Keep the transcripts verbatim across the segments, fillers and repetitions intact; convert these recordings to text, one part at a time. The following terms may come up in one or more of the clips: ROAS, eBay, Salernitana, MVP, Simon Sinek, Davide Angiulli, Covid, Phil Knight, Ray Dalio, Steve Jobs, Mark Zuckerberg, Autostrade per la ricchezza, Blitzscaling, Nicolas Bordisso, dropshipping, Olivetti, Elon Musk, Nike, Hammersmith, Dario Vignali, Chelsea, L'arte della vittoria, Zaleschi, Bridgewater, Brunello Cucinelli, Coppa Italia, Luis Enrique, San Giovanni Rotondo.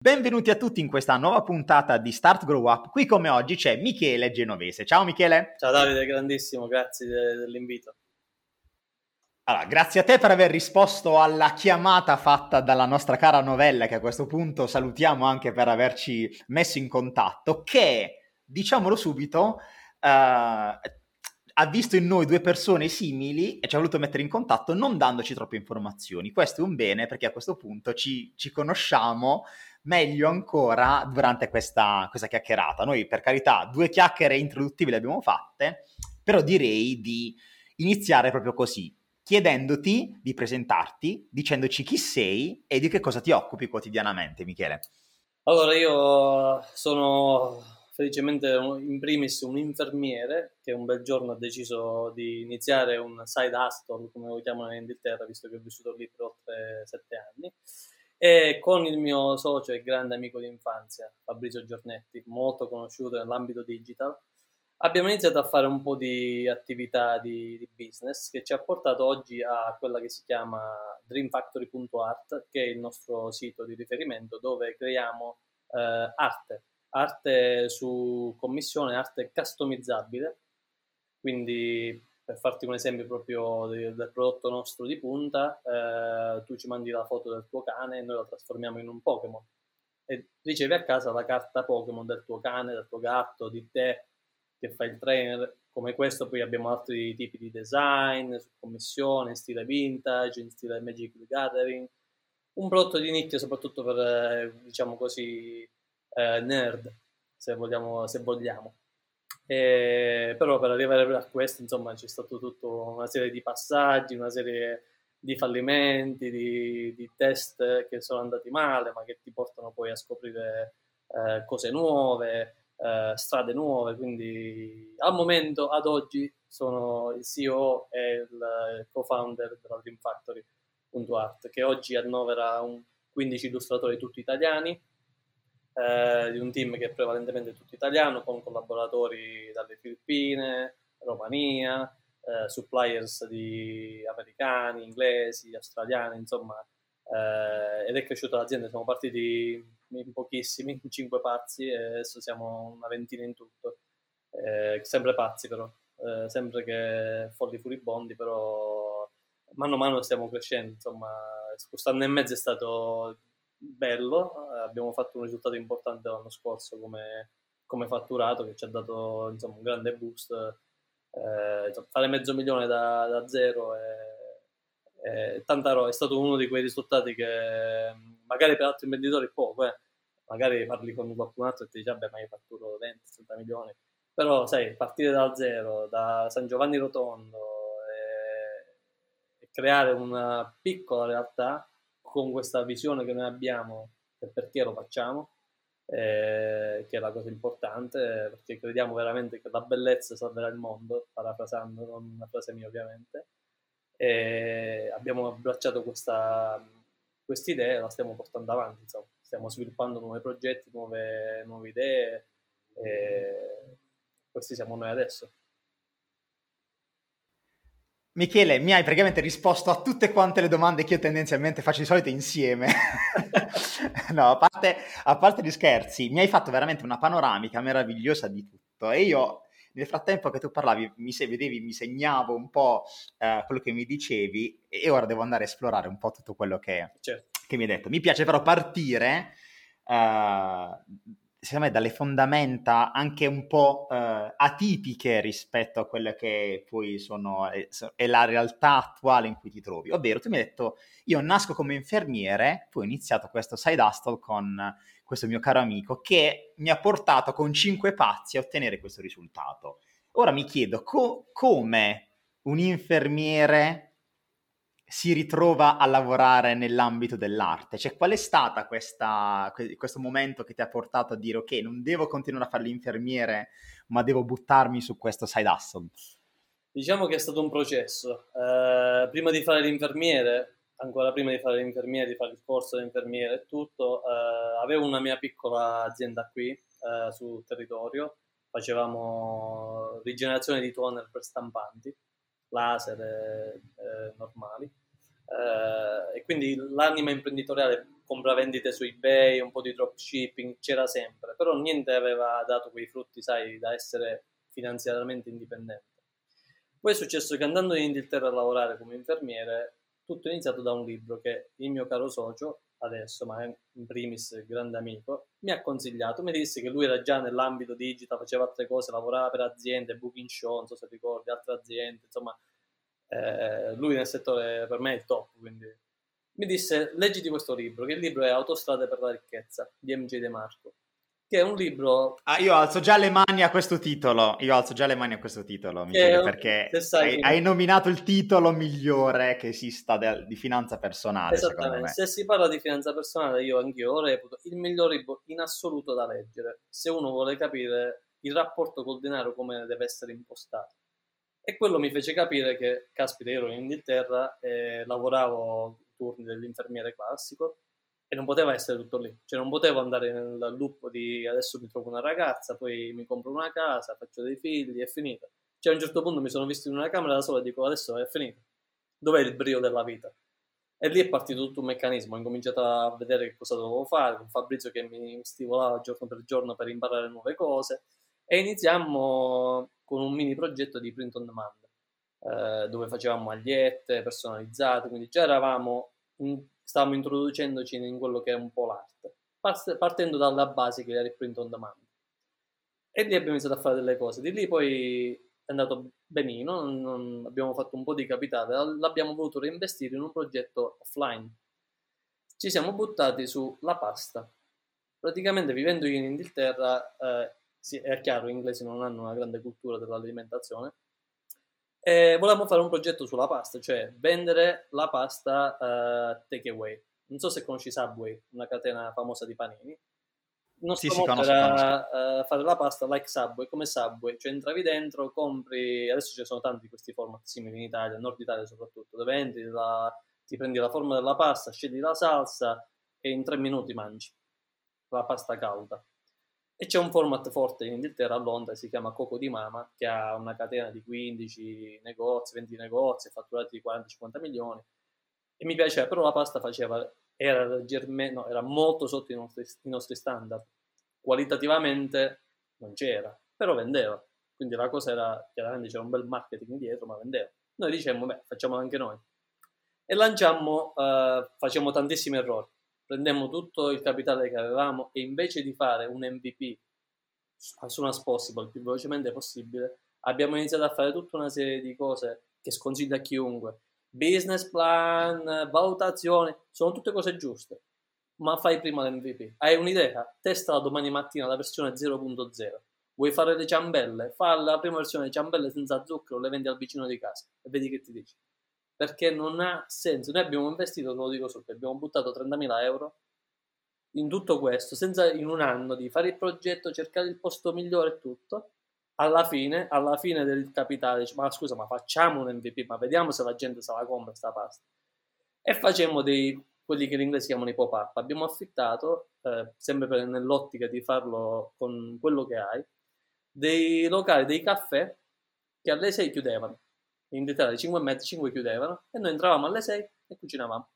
Benvenuti a tutti in questa nuova puntata di Start Grow Up. Qui come oggi c'è Michele Genovese. Ciao Michele. Ciao Davide, grandissimo, grazie de- dell'invito. Allora, grazie a te per aver risposto alla chiamata fatta dalla nostra cara Novella, che a questo punto salutiamo anche per averci messo in contatto, che, diciamolo subito, eh, ha visto in noi due persone simili e ci ha voluto mettere in contatto non dandoci troppe informazioni. Questo è un bene, perché a questo punto ci, ci conosciamo meglio ancora durante questa, questa chiacchierata. Noi, per carità, due chiacchiere introduttive le abbiamo fatte, però direi di iniziare proprio così, chiedendoti di presentarti, dicendoci chi sei e di che cosa ti occupi quotidianamente, Michele. Allora, io sono... felicemente in primis un infermiere che un bel giorno ha deciso di iniziare un side hustle, come lo chiamano in Inghilterra, visto che ho vissuto lì per oltre sette anni, e con il mio socio e grande amico di infanzia, Fabrizio Giornetti, molto conosciuto nell'ambito digital, abbiamo iniziato a fare un po' di attività di, di business che ci ha portato oggi a quella che si chiama dream factory punto art, che è il nostro sito di riferimento dove creiamo eh, arte. Arte su commissione, arte customizzabile, quindi per farti un esempio proprio del, del prodotto nostro di punta, eh, tu ci mandi la foto del tuo cane e noi la trasformiamo in un Pokémon e ricevi a casa la carta Pokémon del tuo cane, del tuo gatto, di te che fai il trainer. Come questo poi abbiamo altri tipi di design, su commissione, in stile vintage, in stile Magic the Gathering, un prodotto di nicchia soprattutto per, eh, diciamo così, nerd, se vogliamo, se vogliamo. E però per arrivare a questo, insomma, c'è stato tutta una serie di passaggi, una serie di fallimenti, di, di test che sono andati male, ma che ti portano poi a scoprire eh, cose nuove, eh, strade nuove. Quindi al momento, ad oggi, sono il C E O e il co-founder della dream factory punto art, che oggi annovera un quindici illustratori tutti italiani, Eh, di un team che è prevalentemente tutto italiano, con collaboratori dalle Filippine, Romania, eh, suppliers di americani, inglesi, australiani, insomma, eh, ed è cresciuta l'azienda. Siamo partiti in pochissimi, in cinque pazzi, e adesso siamo una ventina in tutto, eh, sempre pazzi però, eh, sempre che folli furibondi, però mano a mano stiamo crescendo. Insomma, quest'anno e mezzo è stato bello, abbiamo fatto un risultato importante l'anno scorso come, come fatturato, che ci ha dato, insomma, un grande boost. Eh, insomma, fare mezzo milione da, da zero è, è tanta roba. È stato uno di quei risultati che magari per altri imprenditori è poco, eh. Magari parli con qualcun altro e ti dici, vabbè, ma io fatturo venti trenta milioni, però sai, partire da zero, da San Giovanni Rotondo, e, e creare una piccola realtà con questa visione che noi abbiamo e perché lo facciamo, eh, che è la cosa importante, perché crediamo veramente che la bellezza salverà il mondo, parafrasando, non una frase mia ovviamente, e abbiamo abbracciato questa idea e la stiamo portando avanti. Insomma, stiamo sviluppando nuovi progetti, nuove, nuove idee, e questi siamo noi adesso. Michele, mi hai praticamente risposto a tutte quante le domande che io tendenzialmente faccio di solito insieme. No, a parte, a parte gli scherzi, mi hai fatto veramente una panoramica meravigliosa di tutto, e io nel frattempo che tu parlavi, mi se, vedevi, mi segnavo un po' eh, quello che mi dicevi, e ora devo andare a esplorare un po' tutto quello che, certo, che mi hai detto. Mi piace però partire, eh, secondo me, dalle fondamenta anche un po' eh, atipiche rispetto a quelle che poi sono è, è la realtà attuale in cui ti trovi, ovvero tu mi hai detto io nasco come infermiere, poi ho iniziato questo side hustle con questo mio caro amico che mi ha portato con cinque pazzi a ottenere questo risultato. Ora mi chiedo co- come un infermiere si ritrova a lavorare nell'ambito dell'arte? Cioè, qual è stata questa, questo momento che ti ha portato a dire ok, non devo continuare a fare l'infermiere, ma devo buttarmi su questo side hustle? Diciamo che è stato un processo. Eh, prima di fare l'infermiere, ancora prima di fare l'infermiere, di fare il corso dell'infermiere e tutto, eh, avevo una mia piccola azienda qui, eh, sul territorio. Facevamo rigenerazione di toner per stampanti, laser eh, normali, eh, e quindi l'anima imprenditoriale, compravendite su eBay, un po' di dropshipping, c'era sempre, però niente aveva dato quei frutti, sai, da essere finanziariamente indipendente. Poi è successo che, andando in Inghilterra a lavorare come infermiere, tutto è iniziato da un libro che il mio caro socio, adesso, ma in primis grande amico, mi ha consigliato. Mi disse che lui era già nell'ambito digital, faceva altre cose, lavorava per aziende, Booking punto com, non so se ricordi, altre aziende, insomma, eh, lui nel settore per me è il top, quindi mi disse: leggiti questo libro, che il libro è Autostrade per la ricchezza di M J De Marco, che è un libro... Ah, io alzo già le mani a questo titolo, io alzo già le mani a questo titolo, Michele, un... perché hai, hai nominato il titolo migliore che esista de, di finanza personale. Esattamente, se si parla di finanza personale io anch'io lo reputo il miglior libro in assoluto da leggere, se uno vuole capire il rapporto col denaro come deve essere impostato. E quello mi fece capire che, caspita, ero in Inghilterra e lavoravo turni dell'infermiere classico, e non poteva essere tutto lì, cioè non potevo andare nel loop di adesso mi trovo una ragazza, poi mi compro una casa, faccio dei figli, è finita. Cioè a un certo punto mi sono visto in una camera da sola e dico: adesso è finita, dov'è il brio della vita? E lì è partito tutto un meccanismo, ho incominciato a vedere che cosa dovevo fare, con Fabrizio che mi stimolava giorno per giorno per imparare nuove cose, e iniziammo con un mini progetto di print on demand, eh, dove facevamo magliette personalizzate, quindi già eravamo... In, stavamo introducendoci in quello che è un po' l'arte, partendo dalla base che era il print on demand. E lì abbiamo iniziato a fare delle cose, di lì poi è andato benino, non abbiamo fatto un po' di capitale, l'abbiamo voluto reinvestire in un progetto offline. Ci siamo buttati sulla pasta. Praticamente, vivendo io in Inghilterra, eh, sì, è chiaro, gli inglesi non hanno una grande cultura dell'alimentazione, e volevamo fare un progetto sulla pasta, cioè vendere la pasta uh, takeaway. Non so se conosci Subway, una catena famosa di panini. Non sì, si conosce, era conosce. Uh, fare la pasta like Subway, come Subway, cioè entravi dentro, compri. Adesso ci sono tanti di questi format simili in Italia, in Nord Italia soprattutto, dove entri, la... ti prendi la forma della pasta, scegli la salsa e in tre minuti mangi la pasta calda. E c'è un format forte in Inghilterra, a Londra, si chiama Coco di Mama, che ha una catena di quindici negozi, venti negozi, fatturati di quaranta cinquanta milioni. E mi piaceva, però la pasta faceva, era, no, era molto sotto i nostri, i nostri standard. Qualitativamente non c'era, però vendeva. Quindi la cosa era, chiaramente c'era un bel marketing dietro, ma vendeva. Noi dicemmo: beh, facciamolo anche noi. E lanciammo, eh, facciamo tantissimi errori. Prendemmo tutto il capitale che avevamo e, invece di fare un M V P as soon as possible, il più velocemente possibile, abbiamo iniziato a fare tutta una serie di cose che sconsiglio a chiunque. Business plan, valutazione, sono tutte cose giuste, ma fai prima l'M V P. Hai un'idea? Testala domani mattina, la versione zero punto zero. Vuoi fare le ciambelle? Fa la prima versione di ciambelle senza zucchero, le vendi al vicino di casa e vedi che ti dice. Perché non ha senso. Noi abbiamo investito, te lo dico solo, abbiamo buttato trentamila euro in tutto questo, senza in un anno di fare il progetto, cercare il posto migliore e tutto. Alla fine, alla fine del capitale, dice: ma scusa, ma facciamo un M V P, ma vediamo se la gente se la compra sta pasta. E facemmo dei, quelli che in inglese si chiamano i pop-up. Abbiamo affittato, eh, sempre per, nell'ottica di farlo con quello che hai, dei locali, dei caffè che alle sei chiudevano. In Italia alle cinque e mezza, cinque chiudevano, e noi entravamo alle sei e cucinavamo.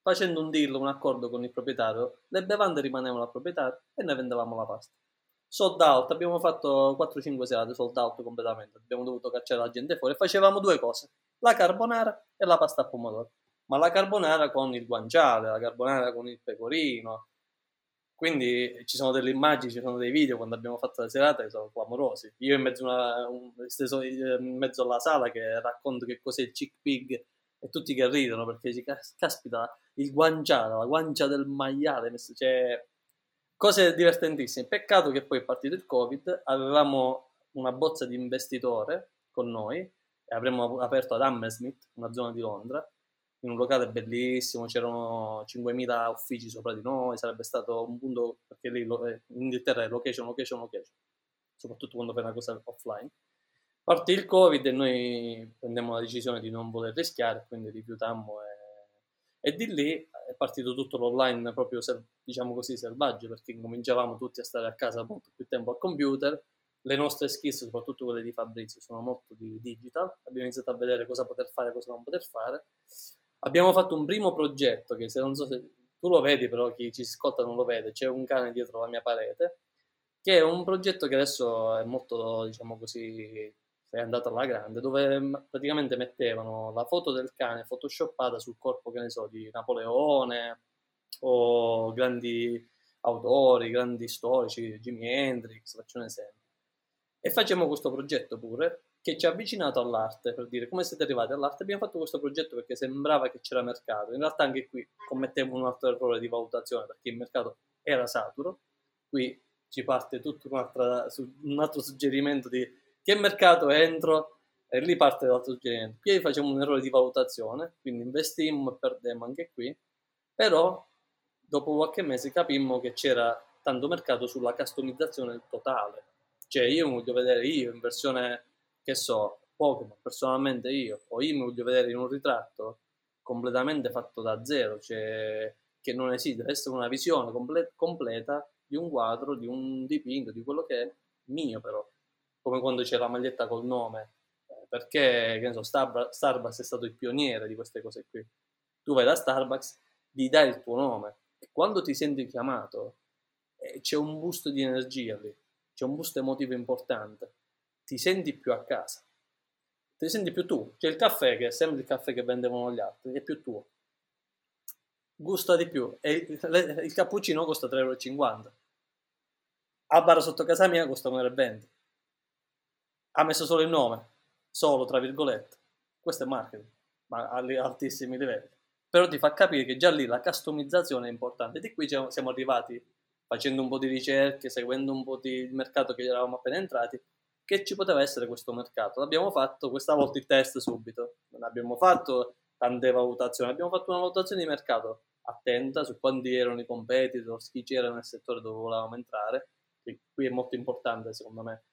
Facendo un deal, un accordo con il proprietario, le bevande rimanevano al proprietario e noi vendevamo la pasta. Sold out, abbiamo fatto quattro cinque serate sold out completamente, abbiamo dovuto cacciare la gente fuori. Facevamo due cose, la carbonara e la pasta a pomodoro. Ma la carbonara con il guanciale, la carbonara con il pecorino. Quindi ci sono delle immagini, ci sono dei video quando abbiamo fatto la serata che sono clamorosi. Io in mezzo, una, un, stesso, in mezzo alla sala che racconto che cos'è il chickpea e tutti che ridono perché dici: caspita, il guanciale, la guancia del maiale, cioè cose divertentissime. Peccato che poi è partito il Covid, avevamo una bozza di investitore con noi e avremmo aperto ad Hammersmith, una zona di Londra, in un locale bellissimo, c'erano cinquemila uffici sopra di noi, sarebbe stato un punto, perché lì in Inghilterra è location, location, location, soprattutto quando fai una cosa offline. Partì il Covid e noi prendemmo la decisione di non voler rischiare, quindi rifiutammo e, e di lì è partito tutto l'online proprio, diciamo così, selvaggio, perché cominciavamo tutti a stare a casa molto più tempo al computer. Le nostre skills, soprattutto quelle di Fabrizio, sono molto di digital, abbiamo iniziato a vedere cosa poter fare e cosa non poter fare. Abbiamo fatto un primo progetto che, se non so se tu lo vedi, però chi ci ascolta non lo vede, c'è un cane dietro la mia parete, che è un progetto che adesso è molto, diciamo così, è andato alla grande, dove praticamente mettevano la foto del cane photoshoppata sul corpo, che ne so, di Napoleone o grandi autori, grandi storici, Jimi Hendrix, faccio un esempio. E facciamo questo progetto pure, che ci ha avvicinato all'arte, per dire come siete arrivati all'arte. Abbiamo fatto questo progetto perché sembrava che c'era mercato, in realtà anche qui commettiamo un altro errore di valutazione, perché il mercato era saturo. Qui ci parte tutto un'altra, un altro suggerimento di che mercato entro, e lì parte l'altro suggerimento. Qui facciamo un errore di valutazione, quindi investimmo e perdemmo anche qui, però dopo qualche mese capimmo che c'era tanto mercato sulla customizzazione totale, cioè io mi voglio vedere io in versione, che so, Pokémon, personalmente io, o io mi voglio vedere in un ritratto completamente fatto da zero, cioè che non esiste, deve essere una visione comple- completa di un quadro, di un dipinto, di quello che è mio però. Come quando c'è la maglietta col nome, perché, che ne so, Star- Starbucks è stato il pioniere di queste cose qui. Tu vai da Starbucks, gli dai il tuo nome, e quando ti senti chiamato eh, c'è un boost di energia lì, c'è un boost emotivo importante, ti senti più a casa, ti senti più tu. C'è il caffè che è sempre il caffè che vendevano gli altri, è più tuo, gusta di più, e il, il cappuccino costa tre euro e cinquanta, a bar sotto casa mia costa uno e venti. Ha messo solo il nome, solo tra virgolette. Questo è marketing, ma a altissimi livelli. Però ti fa capire che già lì la customizzazione è importante. Di qui siamo arrivati, facendo un po' di ricerche, seguendo un po' di mercato che eravamo appena entrati, che ci poteva essere questo mercato. L'abbiamo fatto questa volta il test subito. Non abbiamo fatto tante valutazioni, abbiamo fatto una valutazione di mercato attenta su quanti erano i competitor, chi c'era nel settore dove volevamo entrare. E qui è molto importante, secondo me,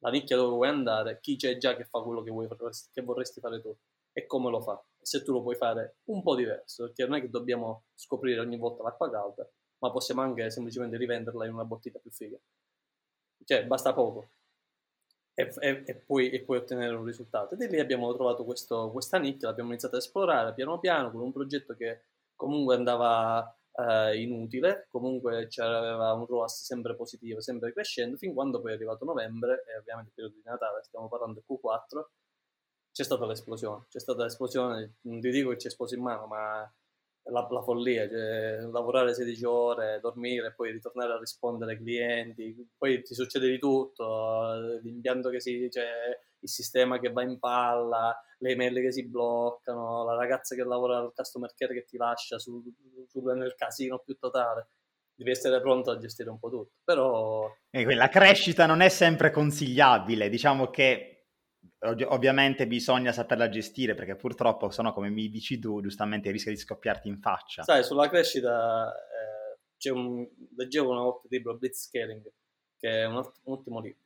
la nicchia dove vuoi andare, chi c'è già che fa quello che, vuoi, che vorresti fare tu e come lo fa, se tu lo puoi fare un po' diverso, perché non è che dobbiamo scoprire ogni volta l'acqua calda, ma possiamo anche semplicemente rivenderla in una bottiglia più figa, cioè basta poco e, e, e, puoi, e puoi ottenere un risultato. E di lì abbiamo trovato questo, questa nicchia, l'abbiamo iniziata a esplorare piano piano con un progetto che comunque andava eh, inutile, comunque c'era un R O A S sempre positivo, sempre crescendo, fin quando poi è arrivato novembre e ovviamente il periodo di Natale, stiamo parlando del Q quattro, c'è stata l'esplosione, c'è stata l'esplosione, non ti dico che c'è esploso in mano, ma la, la follia, cioè, lavorare sedici ore, dormire, poi ritornare a rispondere ai clienti, poi ti succede di tutto, l'impianto che si, cioè, il sistema che va in palla, le email che si bloccano, la ragazza che lavora al customer care che ti lascia su, su, nel casino più totale. Devi essere pronto a gestire un po' tutto, però... E la crescita non è sempre consigliabile, diciamo che... ovviamente bisogna saperla gestire, perché purtroppo sennò, come mi dici tu giustamente, rischia di scoppiarti in faccia. Sai, sulla crescita eh, c'è un, leggevo una volta il libro Blitzscaling, che è un, alt- un ottimo libro,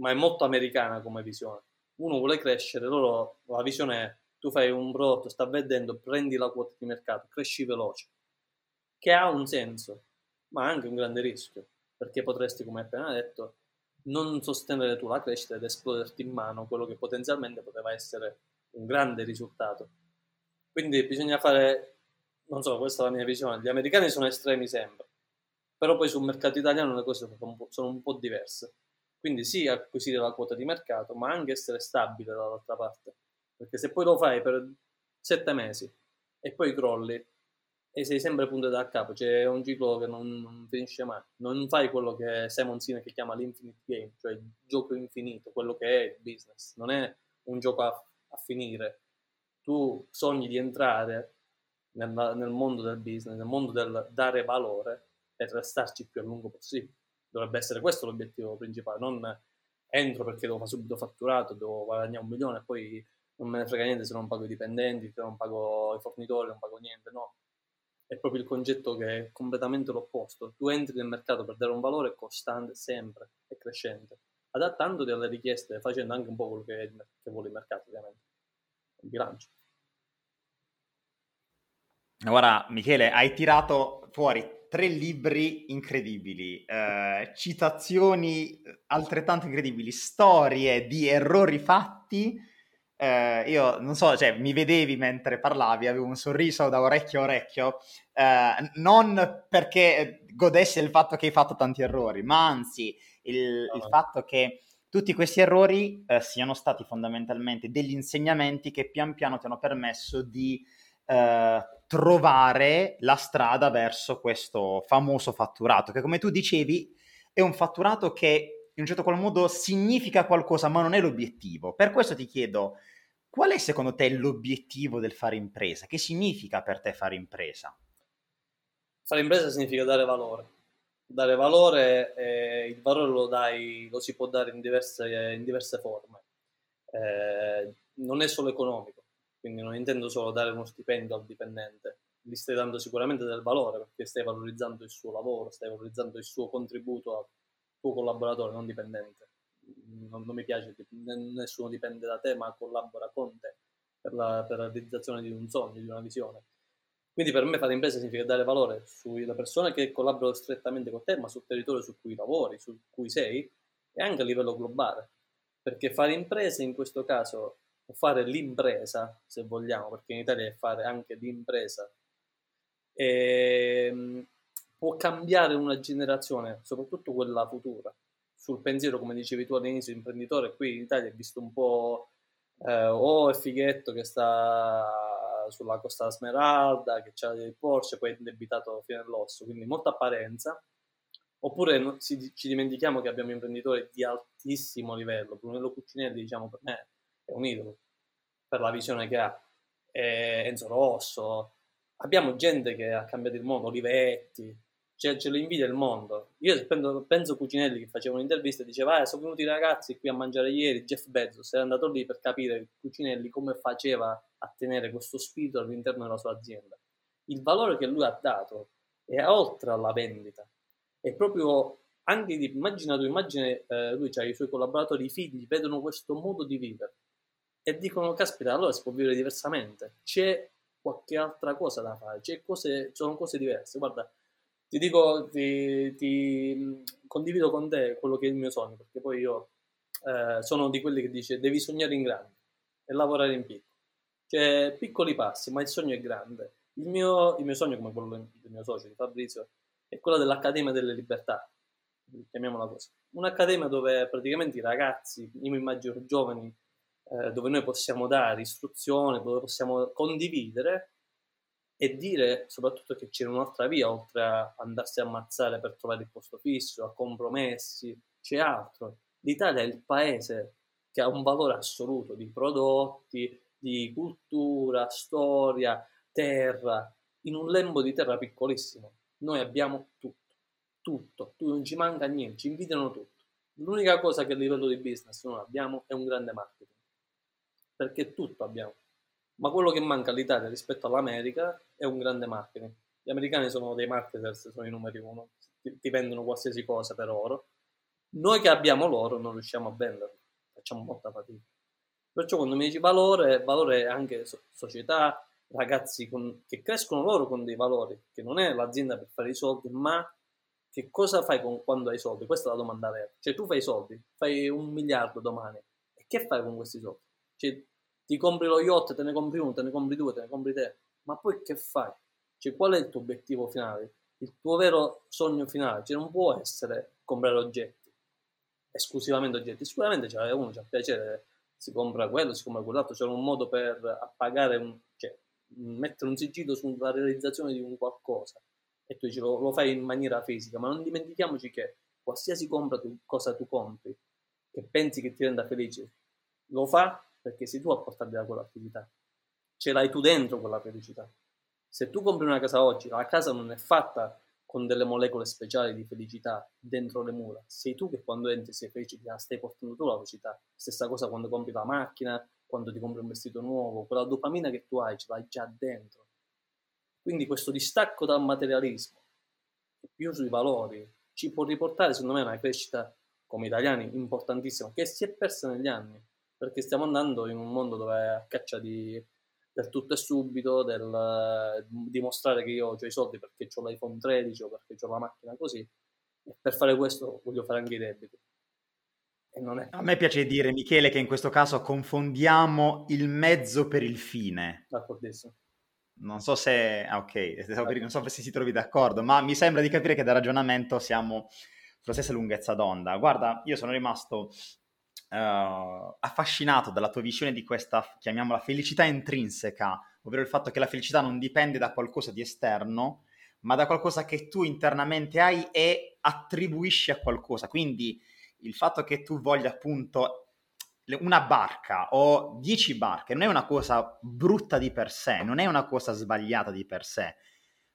ma è molto americana come visione. Uno vuole crescere, loro la visione è: tu fai un prodotto, sta vendendo, prendi la quota di mercato, cresci veloce, che ha un senso ma anche un grande rischio, perché potresti, come appena detto, non sostenere tu la crescita ed esploderti in mano quello che potenzialmente poteva essere un grande risultato. Quindi bisogna fare, non so, questa è la mia visione, gli americani sono estremi sempre, però poi sul mercato italiano le cose sono un po' diverse, quindi sì acquisire la quota di mercato, ma anche essere stabile dall'altra parte, perché se poi lo fai per sette mesi e poi crolli e sei sempre punto da capo, c'è un ciclo che non, non finisce mai. Non fai quello che Simon Sinek che chiama l'infinite game, cioè il gioco infinito, quello che è il business. Non è un gioco a, a finire. Tu sogni di entrare nel, nel mondo del business, nel mondo del dare valore per restarci più a lungo possibile. Dovrebbe essere questo l'obiettivo principale, non entro perché devo fare subito fatturato, devo guadagnare un milione e poi non me ne frega niente se non pago i dipendenti, se non pago i fornitori, non pago niente, no. È proprio il concetto che è completamente l'opposto. Tu entri nel mercato per dare un valore costante, sempre, e crescente, adattandoti alle richieste, facendo anche un po' quello che, che vuole il mercato, ovviamente. Il bilancio. Ora, Michele, hai tirato fuori tre libri incredibili, eh, citazioni altrettanto incredibili, storie di errori fatti. Eh, io non so, cioè, mi vedevi mentre parlavi, avevo un sorriso da orecchio a orecchio, eh, non perché godessi del fatto che hai fatto tanti errori, ma anzi il, il fatto che tutti questi errori eh, siano stati fondamentalmente degli insegnamenti che pian piano ti hanno permesso di eh, trovare la strada verso questo famoso fatturato, che come tu dicevi è un fatturato che in un certo qual modo significa qualcosa, ma non è l'obiettivo. Per questo ti chiedo, qual è secondo te l'obiettivo del fare impresa? Che significa per te fare impresa? Fare impresa significa dare valore. Dare valore, eh, il valore lo dai, lo si può dare in diverse, in diverse forme. Eh, non è solo economico, quindi non intendo solo dare uno stipendio al dipendente. Gli stai dando sicuramente del valore, perché stai valorizzando il suo lavoro, stai valorizzando il suo contributo a tuo collaboratore, non dipendente. Non, non mi piace, nessuno dipende da te, ma collabora con te per la, per la realizzazione di un sogno, di una visione. Quindi per me fare impresa significa dare valore sulle persone che collaborano strettamente con te, ma sul territorio su cui lavori, su cui sei, e anche a livello globale. Perché fare impresa in questo caso, o fare l'impresa, se vogliamo, perché in Italia è fare anche l'impresa, e può cambiare una generazione, soprattutto quella futura, sul pensiero, come dicevi tu all'inizio, imprenditore. Qui in Italia è visto un po' eh, oh, è fighetto che sta sulla Costa Smeralda, che c'ha dei Porsche, poi è indebitato fino all'osso, quindi molta apparenza. Oppure no, si, ci dimentichiamo che abbiamo imprenditori di altissimo livello. Brunello Cucinelli, diciamo, per me è un idolo, per la visione che ha, e Enzo Rosso. Abbiamo gente che ha cambiato il mondo, Olivetti. Cioè, ce lo invidia il mondo. Io penso a Cucinelli, che faceva un'intervista e diceva: ah, sono venuti i ragazzi qui a mangiare ieri. Jeff Bezos era andato lì per capire Cucinelli come faceva a tenere questo spirito all'interno della sua azienda. Il valore che lui ha dato è oltre alla vendita. È proprio anche di, immagina tu, immagine, eh, lui, cioè i suoi collaboratori, i figli, vedono questo modo di vivere e dicono: caspita, allora si può vivere diversamente. C'è qualche altra cosa da fare, c'è cose, sono cose diverse. Guarda, Ti dico, ti, ti condivido con te quello che è il mio sogno, perché poi io eh, sono di quelli che dice devi sognare in grande e lavorare in piccolo. Cioè, piccoli passi, ma il sogno è grande. Il mio, il mio sogno, come quello del mio socio, di Fabrizio, è quello dell'Accademia delle Libertà, chiamiamola così. Un'accademia dove praticamente i ragazzi, io mi immagino giovani, eh, dove noi possiamo dare istruzione, dove possiamo condividere, e dire soprattutto che c'è un'altra via, oltre a andarsi a ammazzare per trovare il posto fisso, a compromessi, c'è altro. L'Italia è il paese che ha un valore assoluto di prodotti, di cultura, storia, terra. In un lembo di terra piccolissimo noi abbiamo tutto, tutto, non ci manca niente, ci invidiano tutto. L'unica cosa che a livello di business non abbiamo è un grande marketing, perché tutto abbiamo. Ma quello che manca all'Italia rispetto all'America è un grande marketing. Gli americani sono dei marketers, sono i numeri uno, ti vendono qualsiasi cosa per oro. Noi che abbiamo l'oro non riusciamo a venderlo, facciamo molta fatica. Perciò quando mi dici valore, valore è anche società, ragazzi con, che crescono loro con dei valori, che non è l'azienda per fare i soldi, ma che cosa fai con, quando hai i soldi? Questa è la domanda vera. Cioè tu fai i soldi, fai un miliardo domani, e che fai con questi soldi? Cioè, ti compri lo yacht, te ne compri uno, te ne compri due, te ne compri tre, ma poi che fai? Cioè, qual è il tuo obiettivo finale? Il tuo vero sogno finale? Cioè, non può essere comprare oggetti, esclusivamente oggetti. Sicuramente c'è uno, c'è piacere, si compra quello, si compra quell'altro, c'è un modo per appagare, un, cioè, mettere un sigillo sulla realizzazione di un qualcosa, e tu dici, lo, lo fai in maniera fisica, ma non dimentichiamoci che qualsiasi compra tu, cosa tu compri, che pensi che ti renda felice, lo fa, perché sei tu a portarti da quell'attività, ce l'hai tu dentro quella felicità. Se tu compri una casa oggi, la casa non è fatta con delle molecole speciali di felicità dentro le mura, sei tu che quando entri sei felice, la stai portando tu la felicità. Stessa cosa quando compri la macchina, quando ti compri un vestito nuovo, quella dopamina che tu hai ce l'hai già dentro. Quindi questo distacco dal materialismo, più sui valori, ci può riportare secondo me a una crescita come italiani importantissima, che si è persa negli anni, perché stiamo andando in un mondo dove è a caccia di, del tutto e subito, del dimostrare che io ho i soldi perché ho l'iPhone tredici o perché ho la macchina così, e per fare questo voglio fare anche i debiti. E non è. A me piace dire, Michele, che in questo caso confondiamo il mezzo per il fine. D'accordissimo. Non so se, ah, ok, non so se si trovi d'accordo, ma mi sembra di capire che da ragionamento siamo sulla stessa lunghezza d'onda. Guarda, io sono rimasto uh, affascinato dalla tua visione di questa, chiamiamola, felicità intrinseca, ovvero il fatto che la felicità non dipende da qualcosa di esterno, ma da qualcosa che tu internamente hai e attribuisci a qualcosa. Quindi il fatto che tu voglia appunto una barca o dieci barche non è una cosa brutta di per sé, non è una cosa sbagliata di per sé,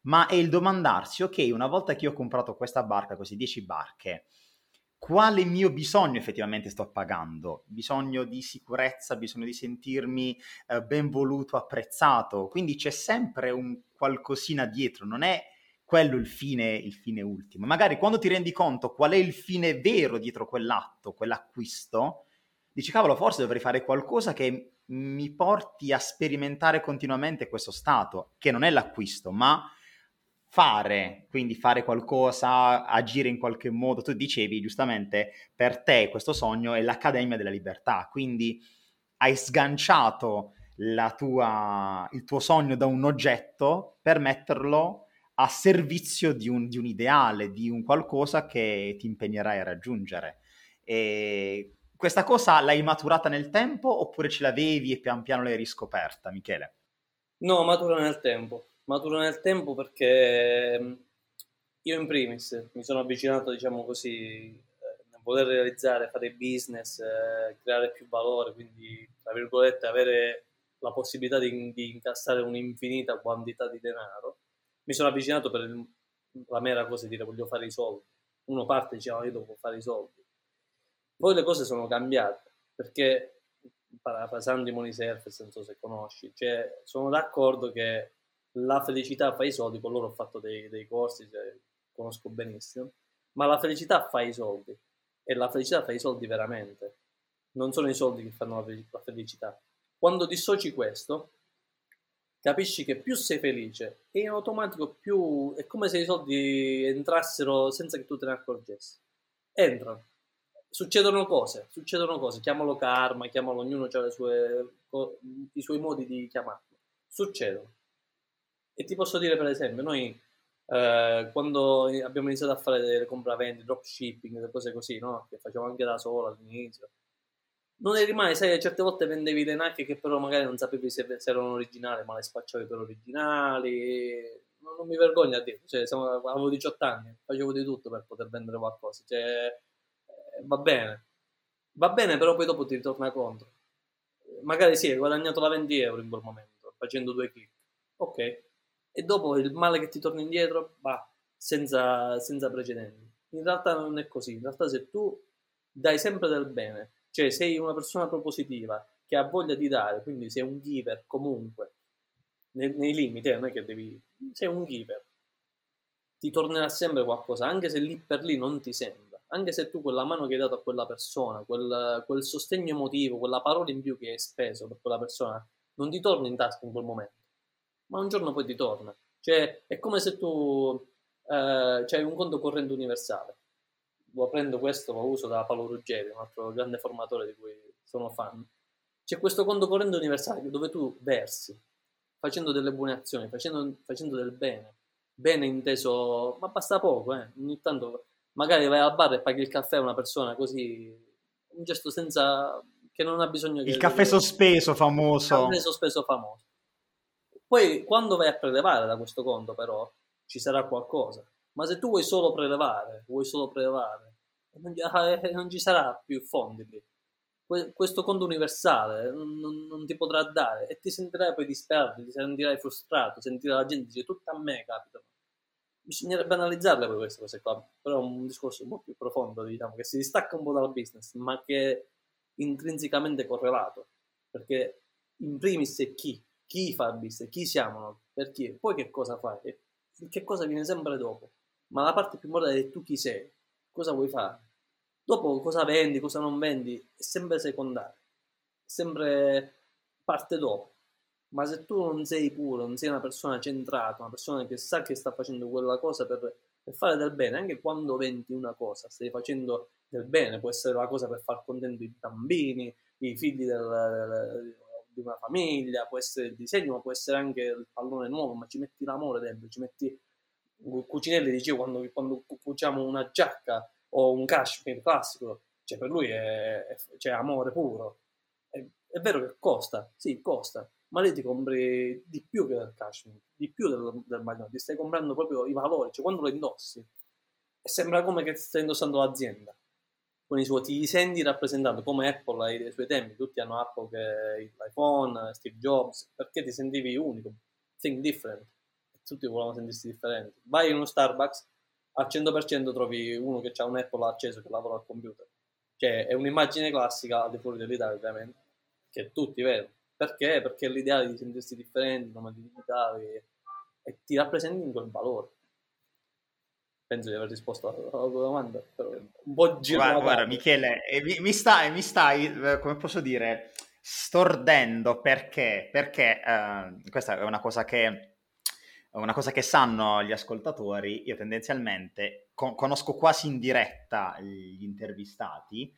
ma è il domandarsi, ok, una volta che io ho comprato questa barca, queste dieci barche, quale mio bisogno effettivamente sto pagando? Bisogno di sicurezza, bisogno di sentirmi eh, ben voluto, apprezzato, quindi c'è sempre un qualcosina dietro, non è quello il fine, il fine ultimo. Magari quando ti rendi conto qual è il fine vero dietro quell'atto, quell'acquisto, dici, cavolo, forse dovrei fare qualcosa che mi porti a sperimentare continuamente questo stato, che non è l'acquisto, ma fare, quindi fare qualcosa, agire in qualche modo. Tu dicevi, giustamente, per te questo sogno è l'Accademia della Libertà, quindi hai sganciato la tua, il tuo sogno da un oggetto per metterlo a servizio di un, di un ideale, di un qualcosa che ti impegnerai a raggiungere. E questa cosa l'hai maturata nel tempo oppure ce l'avevi e pian piano l'hai riscoperta, Michele? No, matura nel tempo. Matura nel tempo perché io in primis mi sono avvicinato, diciamo così, a voler realizzare, fare business, creare più valore, quindi, tra virgolette, avere la possibilità di, di incassare un'infinita quantità di denaro. Mi sono avvicinato per la mera cosa di dire voglio fare i soldi. Uno parte e dice, oh, io devo fare i soldi. Poi le cose sono cambiate, perché, parafrasando i money surfers, non so se conosci, cioè sono d'accordo che la felicità fa i soldi, con loro ho fatto dei, dei corsi, cioè, conosco benissimo, ma la felicità fa i soldi, e la felicità fa i soldi veramente, non sono i soldi che fanno la felicità. Quando dissoci questo, capisci che più sei felice, e in automatico più è come se i soldi entrassero senza che tu te ne accorgessi. Entrano. Succedono cose, succedono cose, chiamalo karma, chiamalo, ognuno ha le sue, i suoi modi di chiamarlo, succedono. E ti posso dire, per esempio, noi eh, quando abbiamo iniziato a fare delle compravendite, dropshipping, delle cose così, no? Che facevo anche da sola all'inizio, non eri mai, sai, certe volte vendevi le Nike che però magari non sapevi se, se erano originali, ma le spacciavi per originali. Non, non mi vergogno a dire, cioè, siamo, avevo diciotto anni, facevo di tutto per poter vendere qualcosa, cioè... Va bene, va bene, però poi dopo ti ritorna contro. Magari sì, hai guadagnato la venti euro in quel momento, facendo due click, ok, e dopo il male che ti torna indietro va senza, senza precedenti. In realtà non è così, in realtà se tu dai sempre del bene, cioè sei una persona propositiva che ha voglia di dare, quindi sei un giver comunque, nei, nei limiti, non è che devi, sei un giver, ti tornerà sempre qualcosa, anche se lì per lì non ti sembra. Anche se tu quella mano che hai dato a quella persona, quel, quel sostegno emotivo, quella parola in più che hai speso per quella persona, non ti torna in tasca in quel momento, ma un giorno poi ti torna. Cioè, è come se tu eh, c'hai un conto corrente universale. Lo prendo questo, lo uso da Paolo Ruggeri, un altro grande formatore di cui sono fan. C'è questo conto corrente universale dove tu versi, facendo delle buone azioni, facendo, facendo del bene. Bene inteso, ma basta poco, eh. Ogni tanto... Magari vai al bar e paghi il caffè a una persona così, un gesto senza, che non ha bisogno che... Il caffè sospeso famoso. Il caffè sospeso famoso. Poi quando vai a prelevare da questo conto però ci sarà qualcosa, ma se tu vuoi solo prelevare, vuoi solo prelevare, non ci sarà più fondi lì. Questo conto universale non, non ti potrà dare e ti sentirai poi disperato, ti sentirai frustrato, sentirai la gente dice tutto a me capita. Bisognerebbe analizzarle per queste cose qua, però è un discorso un po' più profondo, diciamo, che si distacca un po' dal business, ma che è intrinsecamente correlato. perché in primis è chi, chi fa il business, chi siamo noi, perché poi che cosa fai, che cosa viene sempre dopo, ma la parte più importante è tu chi sei, cosa vuoi fare, dopo cosa vendi, cosa non vendi, è sempre secondario, è sempre parte dopo. Ma se tu non sei puro, non sei una persona centrata, una persona che sa che sta facendo quella cosa per, per fare del bene, anche quando vendi una cosa, stai facendo del bene, può essere la cosa per far contento i bambini, i figli del, del, di una famiglia, può essere il disegno, ma può essere anche il pallone nuovo, ma ci metti l'amore dentro, ci metti... Cucinelli diceva quando, quando cuciamo una giacca o un cashmere classico, cioè per lui è, è cioè amore puro. È, è vero che costa, sì, costa, ma lì ti compri di più che del cashmere, di più del, del maglione, ti stai comprando proprio i valori, cioè quando lo indossi sembra come che stai indossando l'azienda, con i suoi, ti senti rappresentato, come Apple ai, ai suoi tempi, tutti hanno Apple, che l'iPhone, Steve Jobs, perché ti sentivi unico, think different, tutti volevano sentirsi differenti. Vai in uno Starbucks, al cento per cento trovi uno che ha un Apple acceso, che lavora al computer, che è un'immagine classica al di fuori dell'Italia ovviamente, che tutti vedono. Perché? Perché l'ideale di sentirsi differenti, nomaditali, e ti rappresenti in quel valore. Penso di aver risposto alla tua domanda, però un po' girato. Guarda, guarda Michele, mi, mi, stai, mi stai, come posso dire, stordendo, perché, perché eh, questa è una cosa che, una cosa che sanno gli ascoltatori. Io tendenzialmente con, conosco quasi in diretta gli intervistati,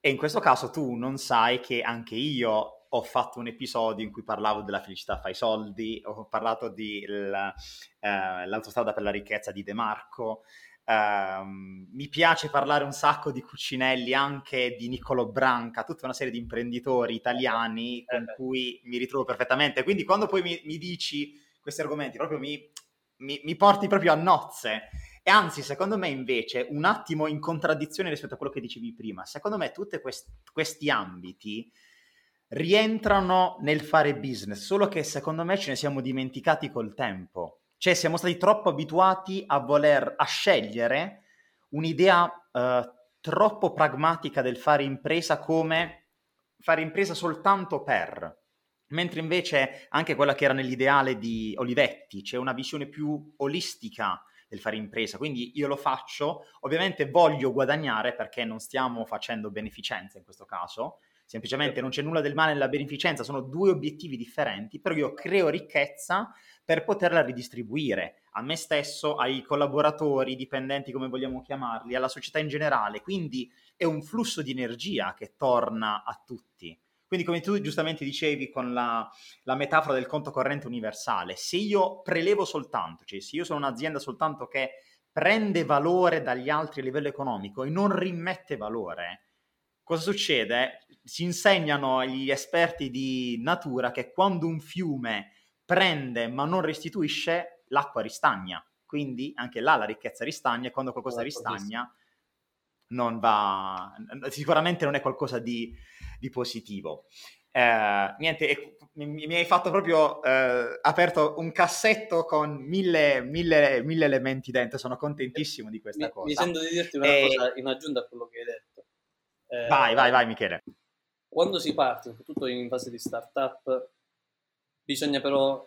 e in questo caso tu non sai che anche io ho fatto un episodio in cui parlavo della felicità fa i soldi, ho parlato di il, eh, l'autostrada per la ricchezza di De Marco, eh, mi piace parlare un sacco di Cucinelli, anche di Niccolò Branca, tutta una serie di imprenditori italiani con eh cui mi ritrovo perfettamente, quindi quando poi mi, mi dici questi argomenti proprio mi, mi, mi porti proprio a nozze. E anzi, secondo me invece, un attimo in contraddizione rispetto a quello che dicevi prima, secondo me tutti quest- questi ambiti rientrano nel fare business, solo che secondo me ce ne siamo dimenticati col tempo, cioè siamo stati troppo abituati a voler, a scegliere un'idea eh, troppo pragmatica del fare impresa, come fare impresa soltanto per, mentre invece anche quella che era nell'ideale di Olivetti, c'è una visione più olistica del fare impresa, quindi io lo faccio, ovviamente voglio guadagnare, perché non stiamo facendo beneficenza in questo caso, semplicemente non c'è nulla del male nella beneficenza, sono due obiettivi differenti, però io creo ricchezza per poterla ridistribuire a me stesso, ai collaboratori, dipendenti come vogliamo chiamarli, alla società in generale, quindi è un flusso di energia che torna a tutti. Quindi come tu giustamente dicevi con la, la metafora del conto corrente universale, se io prelevo soltanto, cioè se io sono un'azienda soltanto che prende valore dagli altri a livello economico e non rimette valore, cosa succede? Si insegnano agli esperti di natura che quando un fiume prende ma non restituisce, l'acqua ristagna. Quindi anche là la ricchezza ristagna, e quando qualcosa ristagna non va, sicuramente non è qualcosa di, di positivo. Eh, niente, mi, mi hai fatto proprio eh, aperto un cassetto con mille, mille, mille elementi dentro, sono contentissimo di questa mi, cosa. Mi sento di dirti una e... cosa in aggiunta a quello che hai detto. Eh, vai, vai, vai Michele. Quando si parte, soprattutto in fase di startup, bisogna però,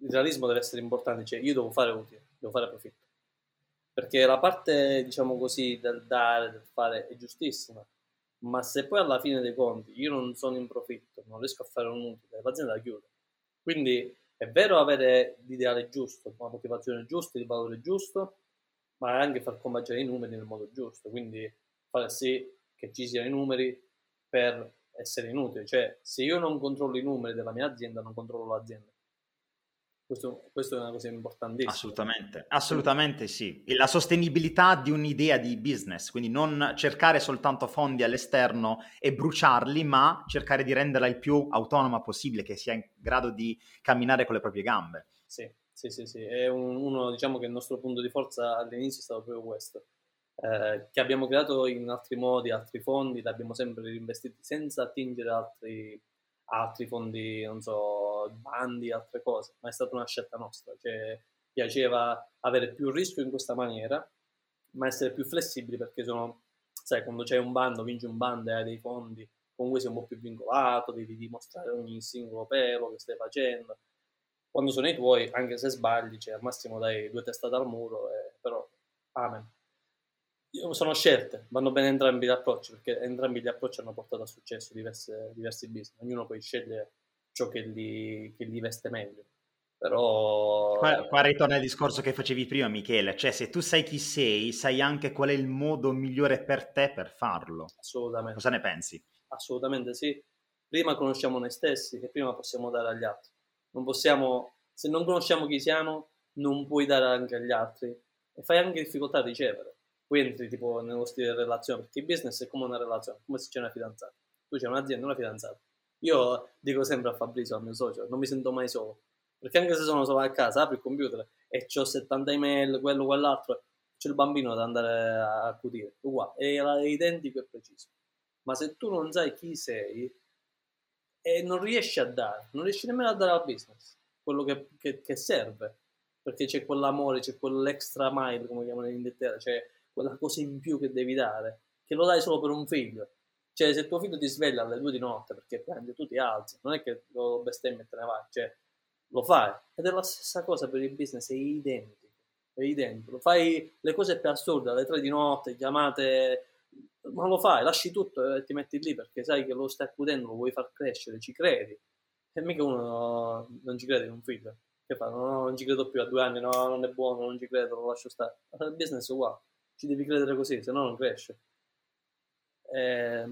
il realismo deve essere importante, cioè io devo fare utile, devo fare profitto, perché la parte, diciamo così, del dare, del fare è giustissima, ma se poi alla fine dei conti io non sono in profitto, non riesco a fare un utile, l'azienda la chiude. Quindi è vero avere l'ideale giusto, la motivazione giusta, il valore giusto, ma anche far combaciare i numeri nel modo giusto, quindi fare sì che ci siano i numeri per essere inutile, cioè se io non controllo i numeri della mia azienda, non controllo l'azienda. Questo, questo è una cosa importantissima. Assolutamente, assolutamente sì. E la sostenibilità di un'idea di business, quindi non cercare soltanto fondi all'esterno e bruciarli, ma cercare di renderla il più autonoma possibile, che sia in grado di camminare con le proprie gambe. Sì, sì, sì, sì. È un, uno, diciamo che il nostro punto di forza all'inizio è stato proprio questo. Eh, che abbiamo creato in altri modi, altri fondi, li abbiamo sempre reinvestiti senza attingere altri, altri fondi, non so, bandi, altre cose, ma è stata una scelta nostra, cioè piaceva avere più rischio in questa maniera, ma essere più flessibili, perché sono, sai, quando c'è un bando, vinci un bando e hai dei fondi, comunque sei un po' più vincolato, devi dimostrare ogni singolo pelo che stai facendo. Quando sono i tuoi, anche se sbagli, cioè, al massimo dai due testate al muro, eh, però amen. Io, sono scelte, vanno bene entrambi gli approcci, perché entrambi gli approcci hanno portato a successo diverse, diversi business, ognuno poi sceglie ciò che gli, che gli veste meglio. Però qua, qua ritorna al discorso che facevi prima, Michele, cioè se tu sai chi sei, sai anche qual è il modo migliore per te per farlo. Assolutamente. Cosa ne pensi? Assolutamente sì. Prima conosciamo noi stessi e prima possiamo dare agli altri. Non possiamo, se non conosciamo chi siamo, non puoi dare anche agli altri e fai anche difficoltà a ricevere. Poi entri tipo nello stile relazione, perché il business è come una relazione, come se c'è una fidanzata. Tu c'è un'azienda, una fidanzata. Io dico sempre a Fabrizio, al mio socio, non mi sento mai solo. Perché anche se sono solo a casa, apri il computer e c'ho settanta email, quello, quell'altro, c'è il bambino da andare a accudire. Uguale, è identico e preciso. Ma se tu non sai chi sei e non riesci a dare, non riesci nemmeno a dare al business quello che, che, che serve, perché c'è quell'amore, c'è quell'extra mile, come chiamano in Inghilterra, c'è quella cosa in più che devi dare, che lo dai solo per un figlio. Cioè, se tuo figlio ti sveglia alle due di notte perché prende, tu ti alzi, non è che lo bestemmi e te ne vai, cioè, lo fai, ed è la stessa cosa per il business, è identico, è identico. Lo fai le cose più assurde, alle tre di notte, chiamate, ma lo fai, lasci tutto e ti metti lì perché sai che lo stai accudendo, lo vuoi far crescere, ci credi. E mica uno non ci crede in un figlio, che fa, no, no, non ci credo più a due anni, no, non è buono, non ci credo, lo lascio stare. Il business è uguale, ci devi credere così, se no non cresce. Eh,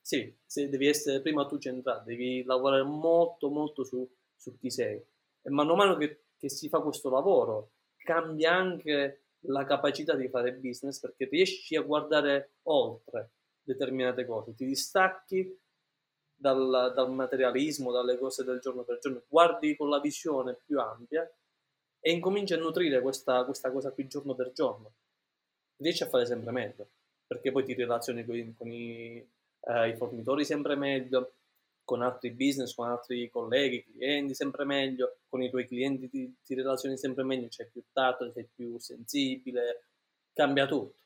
sì, se devi essere prima tu centrato, devi lavorare molto molto su, su chi sei. Man mano che, che si fa questo lavoro cambia anche la capacità di fare business, perché riesci a guardare oltre determinate cose, ti distacchi dal, dal materialismo, dalle cose del giorno per giorno, guardi con la visione più ampia e incominci a nutrire questa, questa cosa qui giorno per giorno. Riesci a fare sempre meglio, perché poi ti relazioni con, i, con i, eh, i fornitori sempre meglio, con altri business, con altri colleghi, clienti sempre meglio, con i tuoi clienti ti, ti relazioni sempre meglio, c'è più tatto, sei più sensibile, cambia tutto,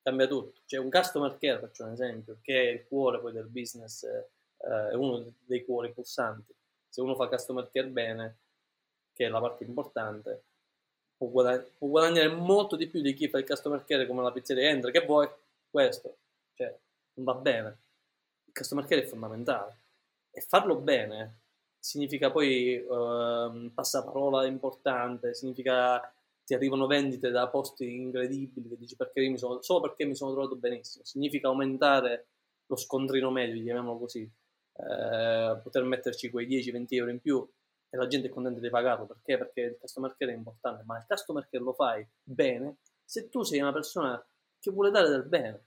cambia tutto. C'è un customer care, faccio un esempio, che è il cuore poi del business, eh, è uno dei cuori pulsanti. Se uno fa customer care bene, che è la parte importante, può guadagnare, può guadagnare molto di più di chi fa il customer care come la pizzeria entra, che vuoi questo, cioè non va bene. Il customer care è fondamentale. E farlo bene significa poi um, passaparola importante, significa ti arrivano vendite da posti incredibili che dici perché mi sono, solo perché mi sono trovato benissimo, significa aumentare lo scontrino medio, chiamiamolo così, eh, poter metterci quei dieci venti euro in più e la gente è contenta di pagarlo, perché? Perché il customer care è importante, ma il customer care lo fai bene se tu sei una persona che vuole dare del bene.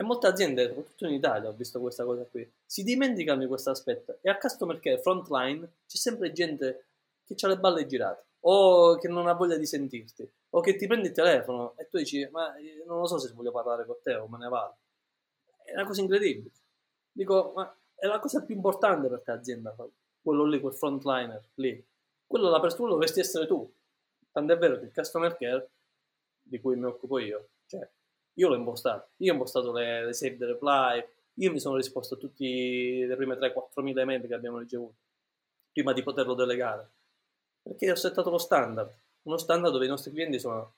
E molte aziende, soprattutto in Italia, ho visto questa cosa qui, si dimenticano di questo aspetto. E a customer care frontline c'è sempre gente che ha le balle girate, o che non ha voglia di sentirti, o che ti prende il telefono e tu dici, ma non lo so se voglio parlare con te o me ne vado. È una cosa incredibile. Dico, ma è la cosa più importante per te azienda, quello lì, quel frontliner lì. Quello la persona dovresti essere tu. Tant'è vero che il customer care, di cui mi occupo io, cioè, io l'ho impostato, io ho impostato le, le save the reply, io mi sono risposto a tutte le prime tre quattro mila email che abbiamo ricevuto, prima di poterlo delegare, perché ho settato lo standard, uno standard dove i nostri clienti sono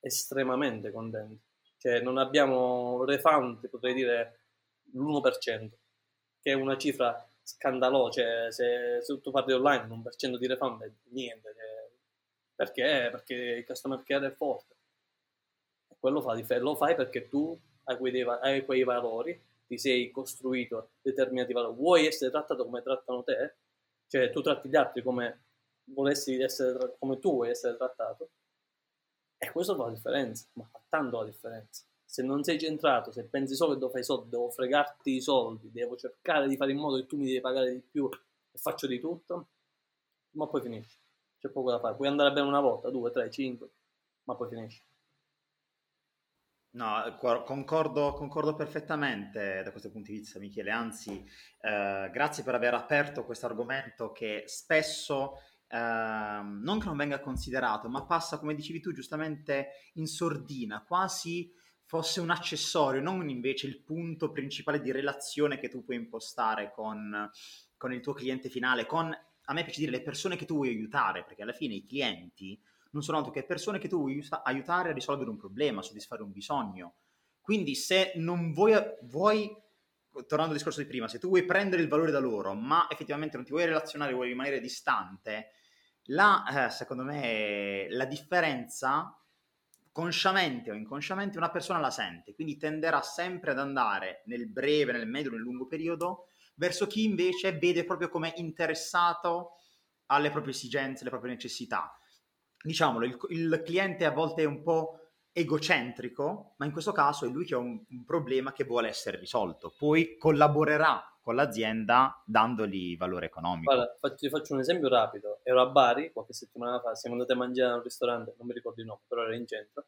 estremamente contenti, cioè non abbiamo refund, potrei dire l'uno per cento, che è una cifra scandalosa, cioè se, se tu parli online un per cento di refund è niente, perché? Perché il customer care è forte. Quello fa, lo fai perché tu hai quei, hai quei valori, ti sei costruito determinati valori, vuoi essere trattato come trattano te, cioè tu tratti gli altri come volessi essere, come tu vuoi essere trattato, e questo fa la differenza, ma fa tanto la differenza. Se non sei centrato, se pensi solo che devo fare i soldi, devo fregarti i soldi, devo cercare di fare in modo che tu mi devi pagare di più e faccio di tutto, ma poi finisci, c'è poco da fare, puoi andare bene una volta, due, tre, cinque, ma poi finisci. No, concordo, concordo perfettamente da questo punto di vista, Michele, anzi eh, grazie per aver aperto questo argomento che spesso eh, non che non venga considerato, ma passa, come dicevi tu giustamente, in sordina, quasi fosse un accessorio, non invece il punto principale di relazione che tu puoi impostare con, con il tuo cliente finale, con, a me piace dire, le persone che tu vuoi aiutare, perché alla fine i clienti non sono altro che persone che tu vuoi aiutare a risolvere un problema, a soddisfare un bisogno. Quindi se non vuoi, vuoi tornando al discorso di prima, se tu vuoi prendere il valore da loro, ma effettivamente non ti vuoi relazionare, vuoi rimanere distante, la, eh, secondo me, la differenza, consciamente o inconsciamente, una persona la sente, quindi tenderà sempre ad andare nel breve, nel medio, nel lungo periodo, verso chi invece vede proprio come interessato alle proprie esigenze, alle proprie necessità. Diciamolo, il, il cliente a volte è un po' egocentrico, ma in questo caso è lui che ha un, un problema che vuole essere risolto, poi collaborerà con l'azienda dandogli valore economico. Guarda, ti faccio un esempio rapido. Ero a Bari qualche settimana fa, siamo andati a mangiare a un ristorante, non mi ricordo il nome, però era in centro.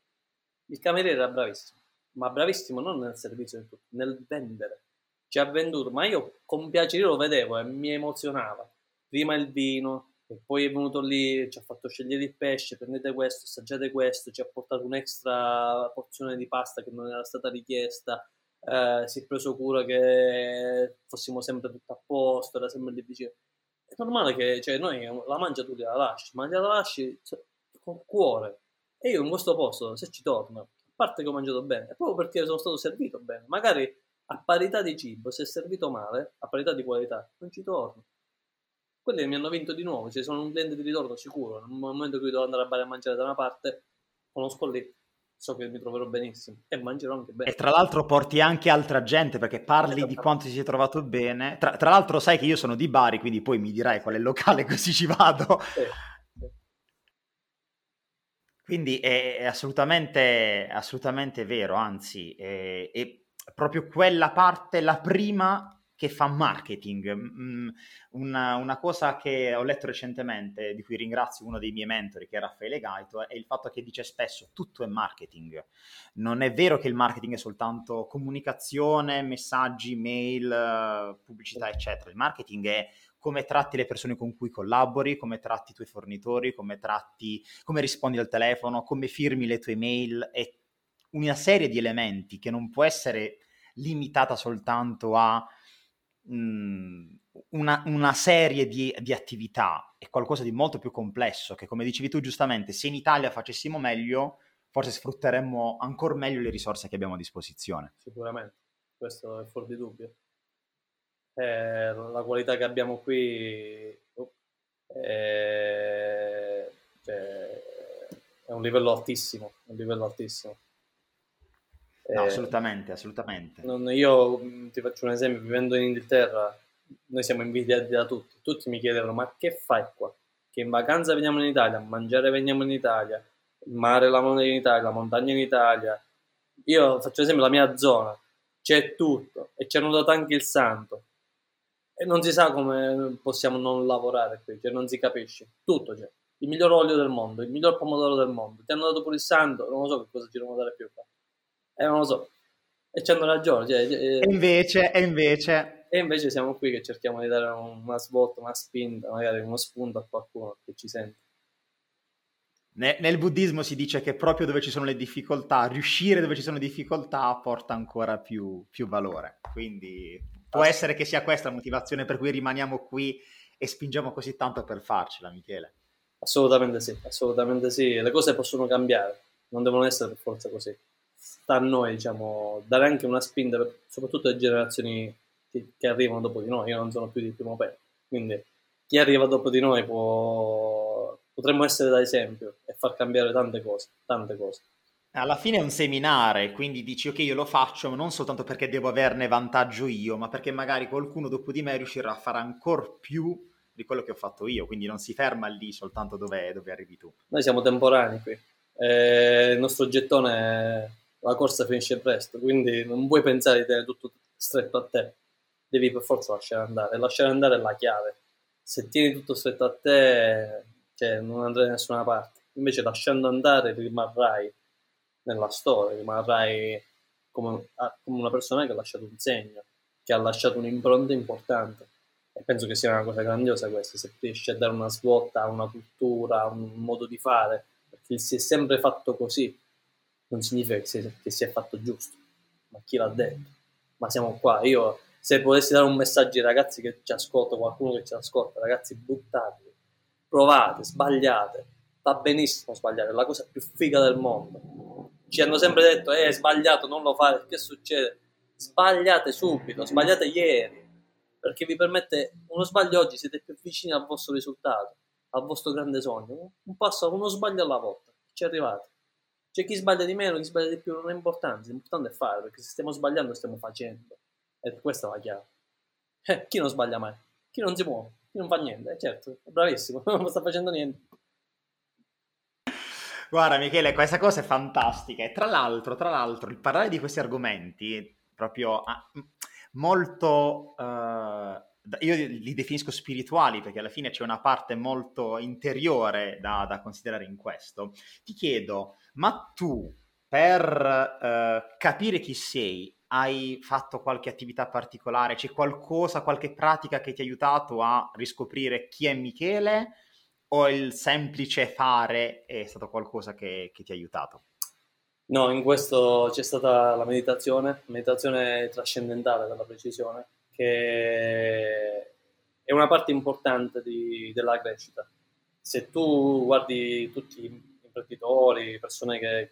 Il cameriere era bravissimo, ma bravissimo non nel servizio, nel vendere. Ci ha venduto, ma io con piacere lo vedevo e mi emozionava. Prima il vino, e poi è venuto lì, ci ha fatto scegliere il pesce, prendete questo, assaggiate questo, ci ha portato un'extra porzione di pasta che non era stata richiesta, eh, si è preso cura che fossimo sempre tutto a posto, era sempre lì vicino. È normale che, cioè, noi la mangia tu gliela lasci, ma gliela lasci, cioè, con cuore. E io in questo posto, se ci torno, a parte che ho mangiato bene, è proprio perché sono stato servito bene. Magari a parità di cibo, se è servito male, a parità di qualità, non ci torno. Quelli mi hanno vinto di nuovo, cioè sono un cliente di ritorno sicuro. Nel momento in cui devo andare a Bari a mangiare da una parte, conosco lì, so che mi troverò benissimo e mangerò anche bene. E tra l'altro porti anche altra gente, perché parli di quanto ti sei trovato bene. Tra, tra l'altro sai che io sono di Bari, quindi poi mi dirai qual è il locale, così ci vado. Sì. Quindi è, è assolutamente, assolutamente vero, anzi, è, è proprio quella parte, la prima che fa marketing. Una, una cosa che ho letto recentemente, di cui ringrazio uno dei miei mentori, che è Raffaele Gaito, è il fatto che dice spesso tutto è marketing. Non è vero che il marketing è soltanto comunicazione, messaggi, mail, pubblicità, eccetera. Il marketing è come tratti le persone con cui collabori, come tratti i tuoi fornitori, come tratti, come rispondi al telefono, come firmi le tue mail, e una serie di elementi che non può essere limitata soltanto a Una, una serie di, di attività. È qualcosa di molto più complesso, che, come dicevi tu giustamente, se in Italia facessimo meglio forse sfrutteremmo ancora meglio le risorse che abbiamo a disposizione. Sicuramente, questo è fuori di dubbio. Eh, la qualità che abbiamo qui oh, è, cioè, è un livello altissimo, un livello altissimo. No, assolutamente, assolutamente. Non, io ti faccio un esempio, vivendo in Inghilterra, noi siamo invidiati da tutti, tutti mi chiedono, ma che fai qua? Che in vacanza veniamo in Italia, a mangiare veniamo in Italia, il mare la montagna in Italia, la montagna in Italia. Io faccio esempio, la mia zona, c'è tutto, e ci hanno dato anche il santo, e non si sa come possiamo non lavorare qui, cioè non si capisce, tutto c'è, il miglior olio del mondo, il miglior pomodoro del mondo, ti hanno dato pure il santo, non lo so che cosa ci devono dare più qua. Eh, non lo so, e ci hanno ragione. Cioè, eh, e invece, e invece... E invece siamo qui che cerchiamo di dare una svolta, una spinta, magari uno spunto a qualcuno che ci sente. Ne, nel buddismo si dice che proprio dove ci sono le difficoltà, riuscire dove ci sono difficoltà porta ancora più, più valore. Quindi può essere che sia questa la motivazione per cui rimaniamo qui e spingiamo così tanto per farcela, Michele. Assolutamente sì, assolutamente sì. Le cose possono cambiare, non devono essere per forza così. Sta a noi, diciamo, dare anche una spinta, per, soprattutto alle generazioni che, che arrivano dopo di noi. Io non sono più di primo pelo, quindi chi arriva dopo di noi può, potremmo essere da esempio e far cambiare tante cose, tante cose. Alla fine è un seminare, quindi dici ok, io lo faccio, ma non soltanto perché devo averne vantaggio io, ma perché magari qualcuno dopo di me riuscirà a fare ancora più di quello che ho fatto io, quindi non si ferma lì soltanto dove, dove arrivi tu. Noi siamo temporanei qui, eh, il nostro gettone è... la corsa finisce presto, quindi non puoi pensare di tenere tutto stretto a te, devi per forza lasciare andare, lasciare andare è la chiave. Se tieni tutto stretto a te, cioè, non andrai da nessuna parte. Invece lasciando andare rimarrai nella storia, rimarrai come, come una persona che ha lasciato un segno, che ha lasciato un'impronta importante, e penso che sia una cosa grandiosa questa, se riesci a dare una svolta a una cultura, a un modo di fare, perché si è sempre fatto così. non significa che sia, che sia fatto giusto, ma chi l'ha detto? Ma siamo qua. Io, se potessi dare un messaggio ai ragazzi che ci ascoltano, qualcuno che ci ascolta, ragazzi, buttatevi, provate, sbagliate, va benissimo sbagliare, è la cosa più figa del mondo. Ci hanno sempre detto, eh, sbagliato, non lo fare, che succede? Sbagliate subito, sbagliate ieri, perché vi permette, uno sbaglio oggi siete più vicini al vostro risultato, al vostro grande sogno, un passo, uno sbaglio alla volta, ci arrivate. C'è chi sbaglia di meno, chi sbaglia di più, non è importante, l'importante è fare, perché se stiamo sbagliando stiamo facendo, e questa è la chiave. Eh, chi non sbaglia mai? Chi non si muove? Chi non fa niente? Eh, certo, è bravissimo, non sta facendo niente. Guarda Michele, questa cosa è fantastica, e tra l'altro, tra l'altro, il parlare di questi argomenti proprio ah, molto... Uh... io li definisco spirituali, perché alla fine c'è una parte molto interiore da, da considerare in questo. Ti chiedo, ma tu per eh, capire chi sei hai fatto qualche attività particolare? C'è qualcosa, qualche pratica che ti ha aiutato a riscoprire chi è Michele, o il semplice fare è stato qualcosa che, che ti ha aiutato? No, in questo c'è stata la meditazione, meditazione trascendentale per la precisione, che è una parte importante di, della crescita. Se tu guardi tutti gli imprenditori, persone che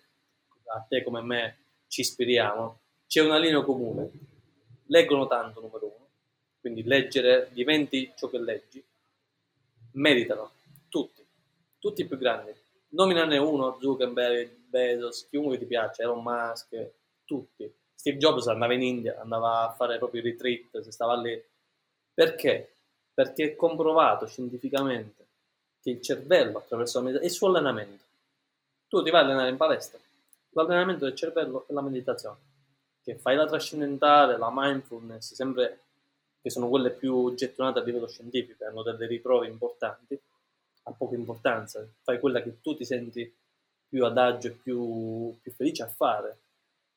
a te come me ci ispiriamo, c'è una linea comune. Leggono tanto, numero uno, quindi leggere, diventi ciò che leggi, meditano, tutti, tutti i più grandi. Nominane uno, Zuckerberg, Bezos, chiunque ti piace, Elon Musk, tutti. Steve Jobs andava in India, andava a fare proprio il retreat, si stava lì. Perché? Perché è comprovato scientificamente che il cervello, attraverso la meditazione, è il suo allenamento. Tu ti vai a allenare in palestra, l'allenamento del cervello è la meditazione, che fai la trascendentale, la mindfulness, sempre che sono quelle più gettonate a livello scientifico, hanno delle riprove importanti, ha poca importanza, fai quella che tu ti senti più adagio e più, più felice a fare.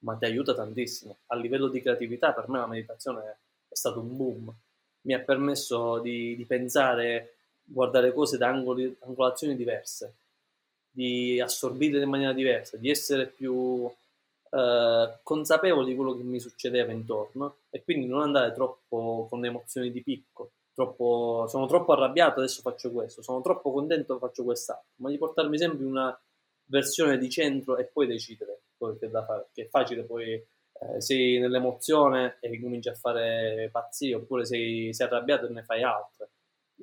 Ma ti aiuta tantissimo. A livello di creatività, per me la meditazione è, è stato un boom. Mi ha permesso di, di pensare, guardare cose da angoli, angolazioni diverse, di assorbirle in maniera diversa, di essere più eh, consapevoli di quello che mi succedeva intorno, e quindi non andare troppo con emozioni di picco, troppo, sono troppo arrabbiato, adesso faccio questo, sono troppo contento, faccio quest'altro, ma di portarmi sempre una versione di centro e poi decidere quello che è da fare, che è facile poi eh, sei nell'emozione e cominci a fare pazzie, oppure sei, sei arrabbiato e ne fai altre.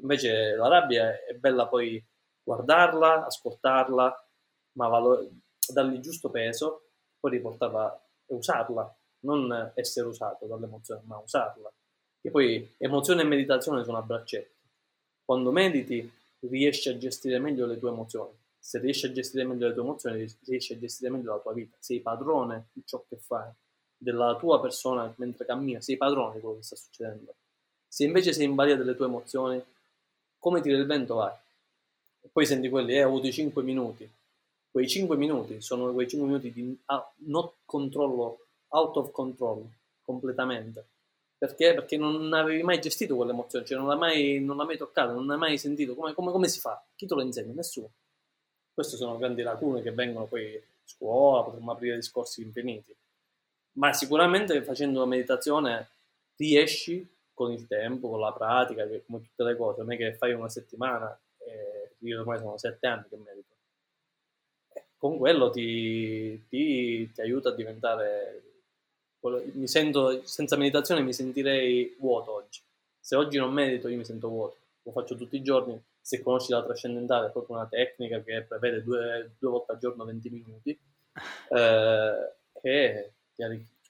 Invece la rabbia è bella poi guardarla, ascoltarla, ma valo- dargli il giusto peso, poi riportarla e usarla, non essere usato dall'emozione, ma usarla. E poi emozione e meditazione sono a braccetto. Quando mediti riesci a gestire meglio le tue emozioni. Se riesci a gestire meglio le tue emozioni, riesci a gestire meglio la tua vita. Sei padrone di ciò che fai, della tua persona mentre cammina, sei padrone di quello che sta succedendo. Se invece sei in balia delle tue emozioni, come tira il vento vai. E poi senti quelli, eh, ho avuto i cinque minuti. Quei cinque minuti sono quei cinque minuti di not controllo, out of control, completamente. Perché? Perché non avevi mai gestito quell'emozione, cioè non l'hai mai, non l'hai mai toccata, non l'hai mai sentito. Come, come, come si fa? Chi te lo insegna? Nessuno. Queste sono grandi lacune che vengono poi a scuola, potremmo aprire discorsi infiniti. Ma sicuramente facendo la meditazione riesci con il tempo, con la pratica, che come tutte le cose, non è che fai una settimana, eh, io ormai sono sette anni che medito. Eh, con quello ti, ti, ti aiuta a diventare... Mi sento, senza meditazione mi sentirei vuoto oggi. Se oggi non medito io mi sento vuoto, lo faccio tutti i giorni. Se conosci la trascendentale è proprio una tecnica che prevede due, due volte al giorno venti minuti, eh, e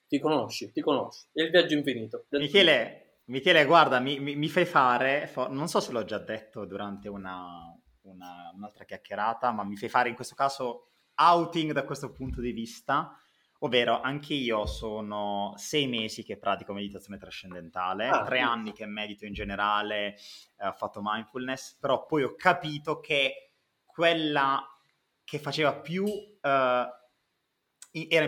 ti conosci, ti conosci. È il viaggio infinito. Michele, Michele guarda, mi, mi, mi fai fare, non so se l'ho già detto durante una, una, un'altra chiacchierata, ma mi fai fare in questo caso outing da questo punto di vista, ovvero anche io sono sei mesi che pratico meditazione trascendentale, ah, tre sì. anni che medito in generale, eh, ho fatto mindfulness, però poi ho capito che quella che faceva più, eh, era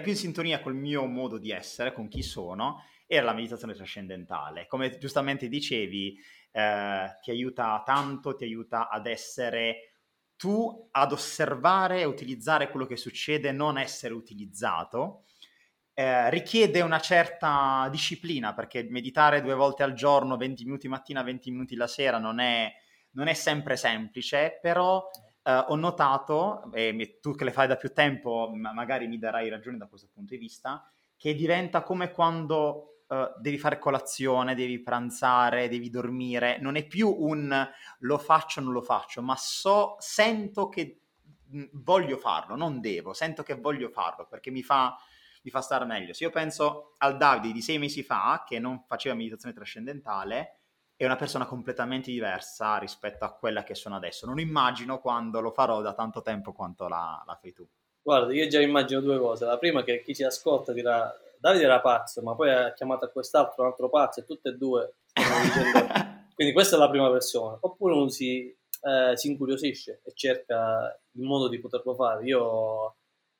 più in sintonia col mio modo di essere, con chi sono, era la meditazione trascendentale. Come giustamente dicevi, eh, ti aiuta tanto, ti aiuta ad essere tu ad osservare e utilizzare quello che succede, non essere utilizzato, eh, richiede una certa disciplina, perché meditare due volte al giorno, venti minuti mattina, venti minuti la sera, non è, non è sempre semplice, però eh, ho notato, e tu che le fai da più tempo magari mi darai ragione da questo punto di vista, che diventa come quando... Uh, devi fare colazione, devi pranzare, devi dormire, non è più un lo faccio o non lo faccio, ma so, sento che voglio farlo, non devo, sento che voglio farlo perché mi fa, mi fa stare meglio. Se io penso al Davide di sei mesi fa che non faceva meditazione trascendentale, è una persona completamente diversa rispetto a quella che sono adesso. Non immagino quando lo farò da tanto tempo quanto la, la fai tu. Guarda, io già immagino due cose. La prima è che chi ci ascolta dirà: Davide era pazzo, ma poi ha chiamato a quest'altro un altro pazzo, e tutte e due stanno dicendo. Quindi questa è la prima persona. Oppure uno si, eh, si incuriosisce e cerca il modo di poterlo fare. Io,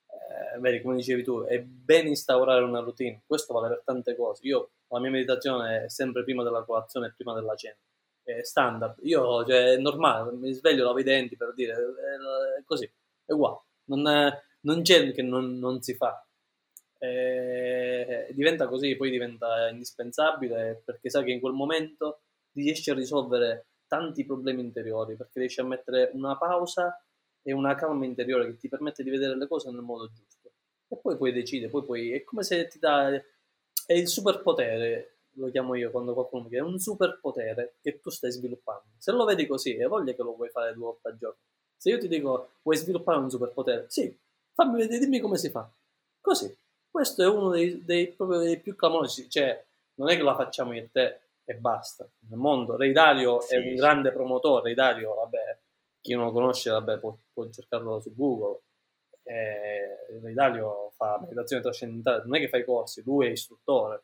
eh, vedi, come dicevi tu, è bene instaurare una routine. Questo vale per tante cose. Io, la mia meditazione è sempre prima della colazione e prima della cena. È standard. Io, cioè, è normale, mi sveglio, lavo i denti, per dire, è così, è uguale. Non, è, non c'è che non, non si fa. E diventa così, poi diventa indispensabile, perché sai che in quel momento riesci a risolvere tanti problemi interiori, perché riesci a mettere una pausa e una calma interiore che ti permette di vedere le cose nel modo giusto, e poi puoi decidere, poi puoi, è come se ti dà, è il superpotere, lo chiamo io quando qualcuno mi chiede, è un superpotere che tu stai sviluppando. Se lo vedi così, hai voglia che lo vuoi fare due volte al giorno. Se io ti dico vuoi sviluppare un superpotere, sì, fammi vedere, dimmi come si fa, così. Questo è uno dei, dei, proprio dei più clamorosi, cioè non è che la facciamo io e te e basta, nel mondo. Ray Dalio sì, è un sì. grande promotore. Ray Dalio, vabbè, chi non lo conosce, vabbè, può, può cercarlo su Google. Eh, Ray Dalio fa meditazione trascendentale, non è che fa i corsi, lui è istruttore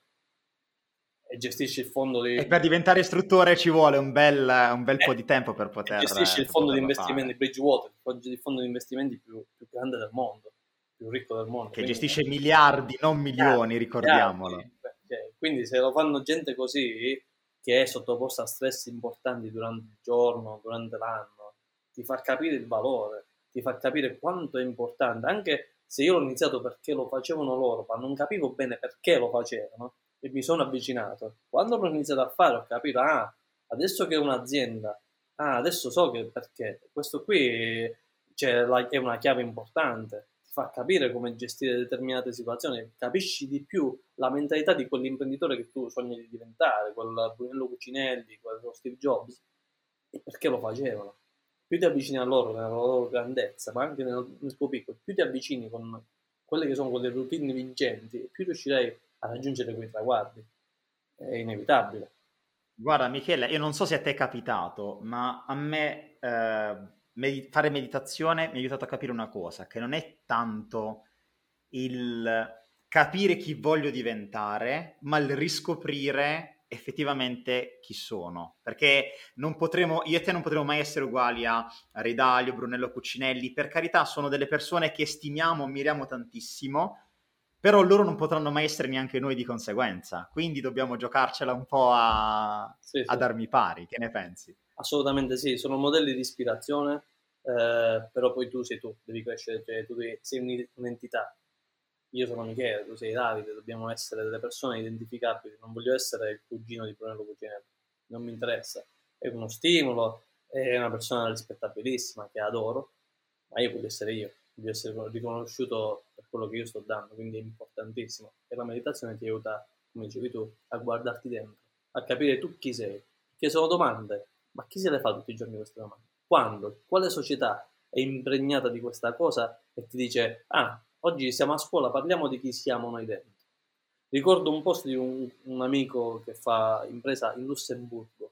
e gestisce il fondo di... E per diventare istruttore ci vuole un bel, un bel eh, po' di tempo per poter... Gestisce il fondo di investimenti Bridgewater, il fondo di investimenti più, più grande del mondo. più ricco del mondo, che quindi, gestisce eh, miliardi, non milioni, miliardi, ricordiamolo. Miliardi. Quindi se lo fanno gente così che è sottoposta a stress importanti durante il giorno, durante l'anno, ti fa capire il valore, ti fa capire quanto è importante. Anche se io l'ho iniziato perché lo facevano loro, ma non capivo bene perché lo facevano e mi sono avvicinato. Quando l'ho iniziato a fare ho capito, ah, adesso che è un'azienda, ah, adesso so che perché. Questo qui, cioè, la, è una chiave importante. Fa capire come gestire determinate situazioni, capisci di più la mentalità di quell'imprenditore che tu sogni di diventare, quel Brunello Cucinelli, quel Steve Jobs, e perché lo facevano. Più ti avvicini a loro nella loro grandezza, ma anche nel, nel tuo piccolo, più ti avvicini con quelle che sono quelle routine vincenti, più riuscirai a raggiungere quei traguardi. È inevitabile. Guarda Michele, io non so se a te è capitato, ma a me... Eh... Medi- fare meditazione mi ha aiutato a capire una cosa, che non è tanto il capire chi voglio diventare, ma il riscoprire effettivamente chi sono, perché non potremo, io e te non potremo mai essere uguali a Ray Dalio, Brunello Cucinelli, per carità, sono delle persone che stimiamo, ammiriamo tantissimo, però loro non potranno mai essere neanche noi di conseguenza, quindi dobbiamo giocarcela un po' a, sì, sì. ad armi pari, che ne pensi? Assolutamente sì, sono modelli di ispirazione, eh, però poi tu sei tu, devi crescere, cioè tu devi, sei un'entità. Io sono Michele, tu sei Davide, dobbiamo essere delle persone identificabili. Non voglio essere il cugino di Brunello Cucinelli, non mi interessa. È uno stimolo, è una persona rispettabilissima che adoro, ma io voglio essere io, voglio essere riconosciuto per quello che io sto dando, quindi è importantissimo. E la meditazione ti aiuta, come dicevi tu, a guardarti dentro, a capire tu chi sei, perché sono domande. Ma chi se le fa tutti i giorni queste domande? Quando? Quale società è impregnata di questa cosa e ti dice ah, oggi siamo a scuola, parliamo di chi siamo noi dentro. Ricordo un post di un, un amico che fa impresa in Lussemburgo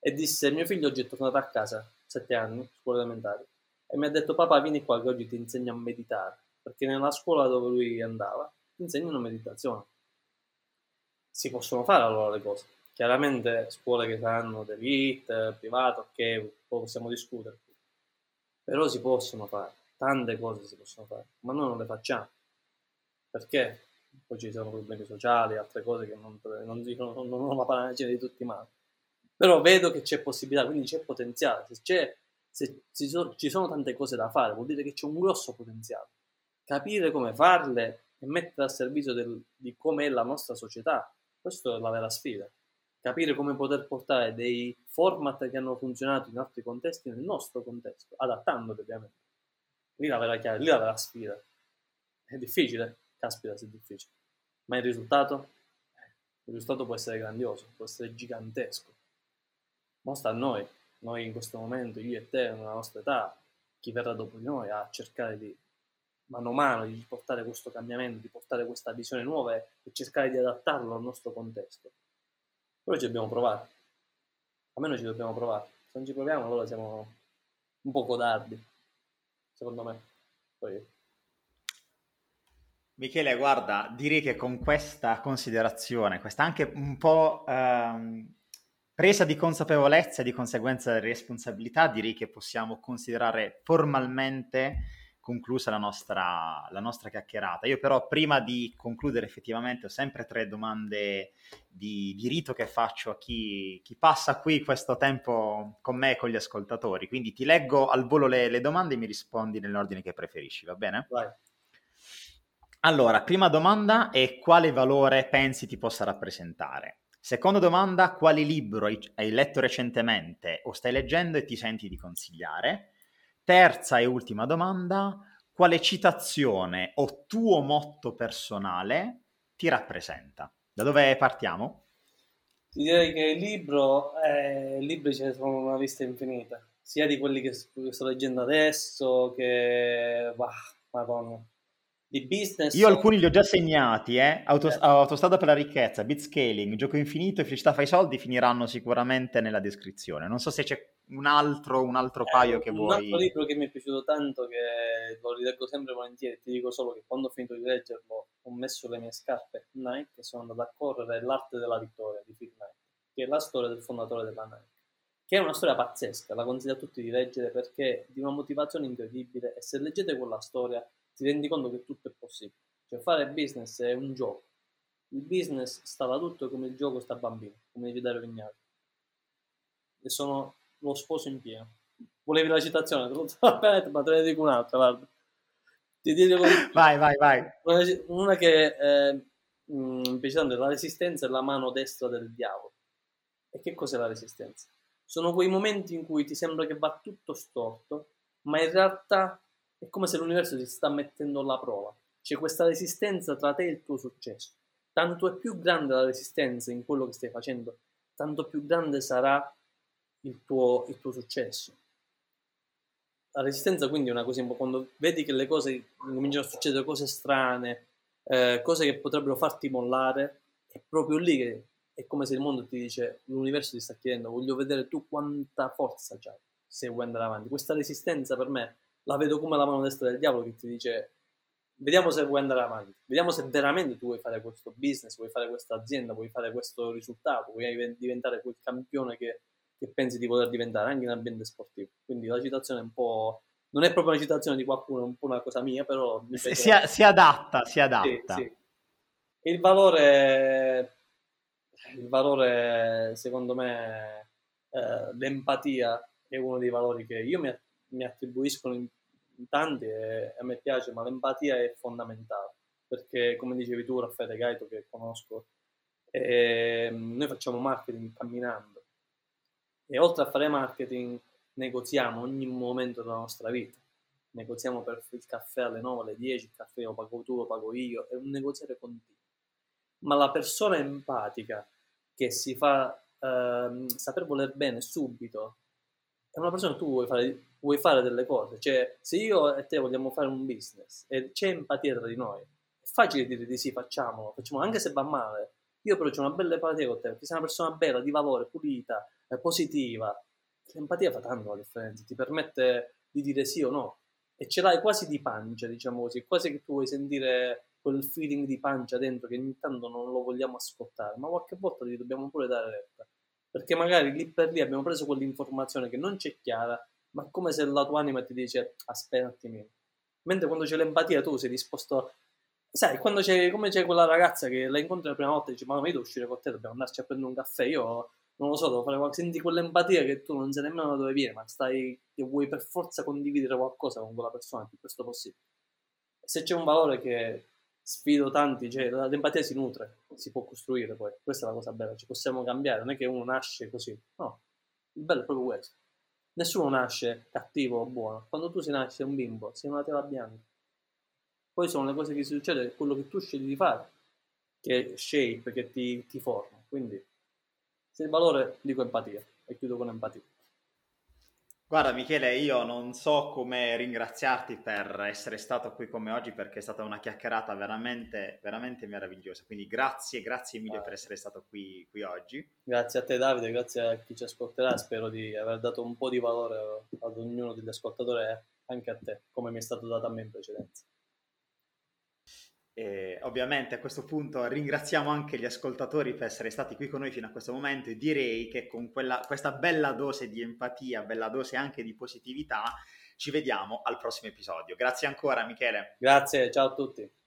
e disse mio figlio oggi è tornato a casa, sette anni, scuola elementare, e mi ha detto papà vieni qua che oggi ti insegno a meditare, perché nella scuola dove lui andava ti insegnano meditazione. Si possono fare allora le cose. Chiaramente scuole che saranno d'elite, privato, che possiamo discutere, però si possono fare, tante cose si possono fare, ma noi non le facciamo, perché poi ci sono problemi sociali, altre cose che non, non, non, non ho la panacea di tutti i mali, però vedo che c'è possibilità, quindi c'è potenziale, se c'è se ci sono, ci sono tante cose da fare, vuol dire che c'è un grosso potenziale. Capire come farle e mettere al servizio del, di come è la nostra società, questa è la vera sfida. Capire come poter portare dei format che hanno funzionato in altri contesti nel nostro contesto, adattandoli ovviamente. Lì la vera chiave, lì la vera sfida. È difficile? Caspita se è difficile. Ma il risultato? Il risultato può essere grandioso, può essere gigantesco. Ma sta a noi, noi in questo momento, io e te, nella nostra età, chi verrà dopo di noi, a cercare di mano a mano di portare questo cambiamento, di portare questa visione nuova e cercare di adattarlo al nostro contesto. Però ci dobbiamo provare, almeno ci dobbiamo provare. Se non ci proviamo allora siamo un po' codardi, secondo me. Poi... Michele, guarda, direi che con questa considerazione, questa anche un po' ehm, presa di consapevolezza e di conseguenza responsabilità, direi che possiamo considerare formalmente conclusa la nostra, la nostra chiacchierata. Io però prima di concludere effettivamente ho sempre tre domande di, di rito che faccio a chi, chi passa qui questo tempo con me e con gli ascoltatori, quindi ti leggo al volo le, le domande e mi rispondi nell'ordine che preferisci, va bene? Vai. Allora, prima domanda è: quale valore pensi ti possa rappresentare? Seconda domanda: quale libro hai, hai letto recentemente o stai leggendo e ti senti di consigliare? Terza e ultima domanda: quale citazione o tuo motto personale ti rappresenta? Da dove partiamo? Ti direi che il libro, eh, libri ce ne sono una lista infinita, sia di quelli che sto leggendo adesso che... Bah, madonna. Di business... Io alcuni li ho già segnati, eh? Autos- eh. Autostrade per la ricchezza, Bitscaling, Gioco infinito e Felicità fai soldi finiranno sicuramente nella descrizione. Non so se c'è un altro, un altro eh, paio che un vuoi... Un altro libro che mi è piaciuto tanto, che lo rileggo sempre volentieri, ti dico solo che quando ho finito di leggerlo ho messo le mie scarpe Nike e sono andato a correre, L'arte della vittoria di Phil Knight, che è la storia del fondatore della Nike, che è una storia pazzesca, la consiglio a tutti di leggere perché è di una motivazione incredibile, e se leggete quella storia ti rendi conto che tutto è possibile. Cioè, fare business è un gioco, il business sta da tutto come il gioco sta bambino, come Dario Vignali, e sono... lo sposo in pieno. Volevi la citazione, te lo so, ma te ne dico un'altra, guarda. Ti dico così. Vai, vai, vai. Una, una che eh, mi piace tanto: la resistenza è la mano destra del diavolo. E che cos'è la resistenza? Sono quei momenti in cui ti sembra che va tutto storto, ma in realtà è come se l'universo ti sta mettendo alla prova. C'è questa resistenza tra te e il tuo successo. Tanto è più grande la resistenza in quello che stai facendo, tanto più grande sarà Il tuo, il tuo successo. La resistenza quindi è una cosa, quando vedi che le cose cominciano a succedere, cose strane, eh, cose che potrebbero farti mollare, è proprio lì che è come se il mondo ti dice, l'universo ti sta chiedendo, voglio vedere tu quanta forza c'hai se vuoi andare avanti. Questa resistenza per me la vedo come la mano destra del diavolo che ti dice, vediamo se vuoi andare avanti, vediamo se veramente tu vuoi fare questo business, vuoi fare questa azienda, vuoi fare questo risultato, vuoi diventare quel campione che che pensi di poter diventare anche in ambiente sportivo. Quindi la citazione è un po'... non è proprio una citazione di qualcuno, è un po' una cosa mia, però... Mi si, si, si adatta, si adatta. Sì, sì. Il valore... il valore, secondo me, eh, l'empatia è uno dei valori che io mi, mi attribuiscono in, in tanti e a me piace, ma l'empatia è fondamentale. Perché, come dicevi tu, Raffaele Gaito, che conosco, eh, noi facciamo marketing camminando. E oltre a fare marketing, negoziamo ogni momento della nostra vita. Negoziamo per il caffè alle nove, alle dieci, il caffè lo pago tu, lo pago io, è un negoziare continuo. Ma la persona empatica che si fa eh, saper voler bene subito, è una persona che tu vuoi fare, vuoi fare delle cose. Cioè, se io e te vogliamo fare un business e c'è empatia tra di noi, è facile dire di sì, facciamolo, facciamolo anche se va male. Io però c'ho una bella empatia con te, perché sei una persona bella, di valore, pulita, positiva. L'empatia fa tanto la differenza, ti permette di dire sì o no, e ce l'hai quasi di pancia, diciamo così, quasi che tu vuoi sentire quel feeling di pancia dentro che ogni tanto non lo vogliamo ascoltare, ma qualche volta gli dobbiamo pure dare retta, perché magari lì per lì abbiamo preso quell'informazione che non c'è chiara, ma come se la tua anima ti dice aspetta un attimino, mentre quando c'è l'empatia tu sei disposto a... Sai, quando c'è, come c'è quella ragazza che la incontri la prima volta e dice ma io devo uscire con te, dobbiamo andarci a prendere un caffè, io non lo so, devo fare qualcosa, senti quell'empatia che tu non sai nemmeno da dove viene, ma stai, che vuoi per forza condividere qualcosa con quella persona il più presto possibile. Se c'è un valore che sfido tanti, cioè l'empatia si nutre, si può costruire poi, questa è la cosa bella, ci possiamo cambiare, non è che uno nasce così, no, il bello è proprio questo. Nessuno nasce cattivo o buono, quando tu si nasce un bimbo, sei una tela bianca. Poi sono le cose che si succedono, è quello che tu scegli di fare, che shape, che ti, ti forma. Quindi, se il valore, dico empatia, e chiudo con empatia. Guarda Michele, io non so come ringraziarti per essere stato qui con me oggi, perché è stata una chiacchierata veramente, veramente meravigliosa, quindi grazie, grazie mille ah. per essere stato qui, qui oggi. Grazie a te Davide, grazie a chi ci ascolterà, spero di aver dato un po' di valore ad ognuno degli ascoltatori e anche a te, come mi è stato dato a me in precedenza. E ovviamente a questo punto ringraziamo anche gli ascoltatori per essere stati qui con noi fino a questo momento, e direi che con quella, questa bella dose di empatia, bella dose anche di positività, ci vediamo al prossimo episodio. Grazie ancora Michele. Grazie, ciao a tutti.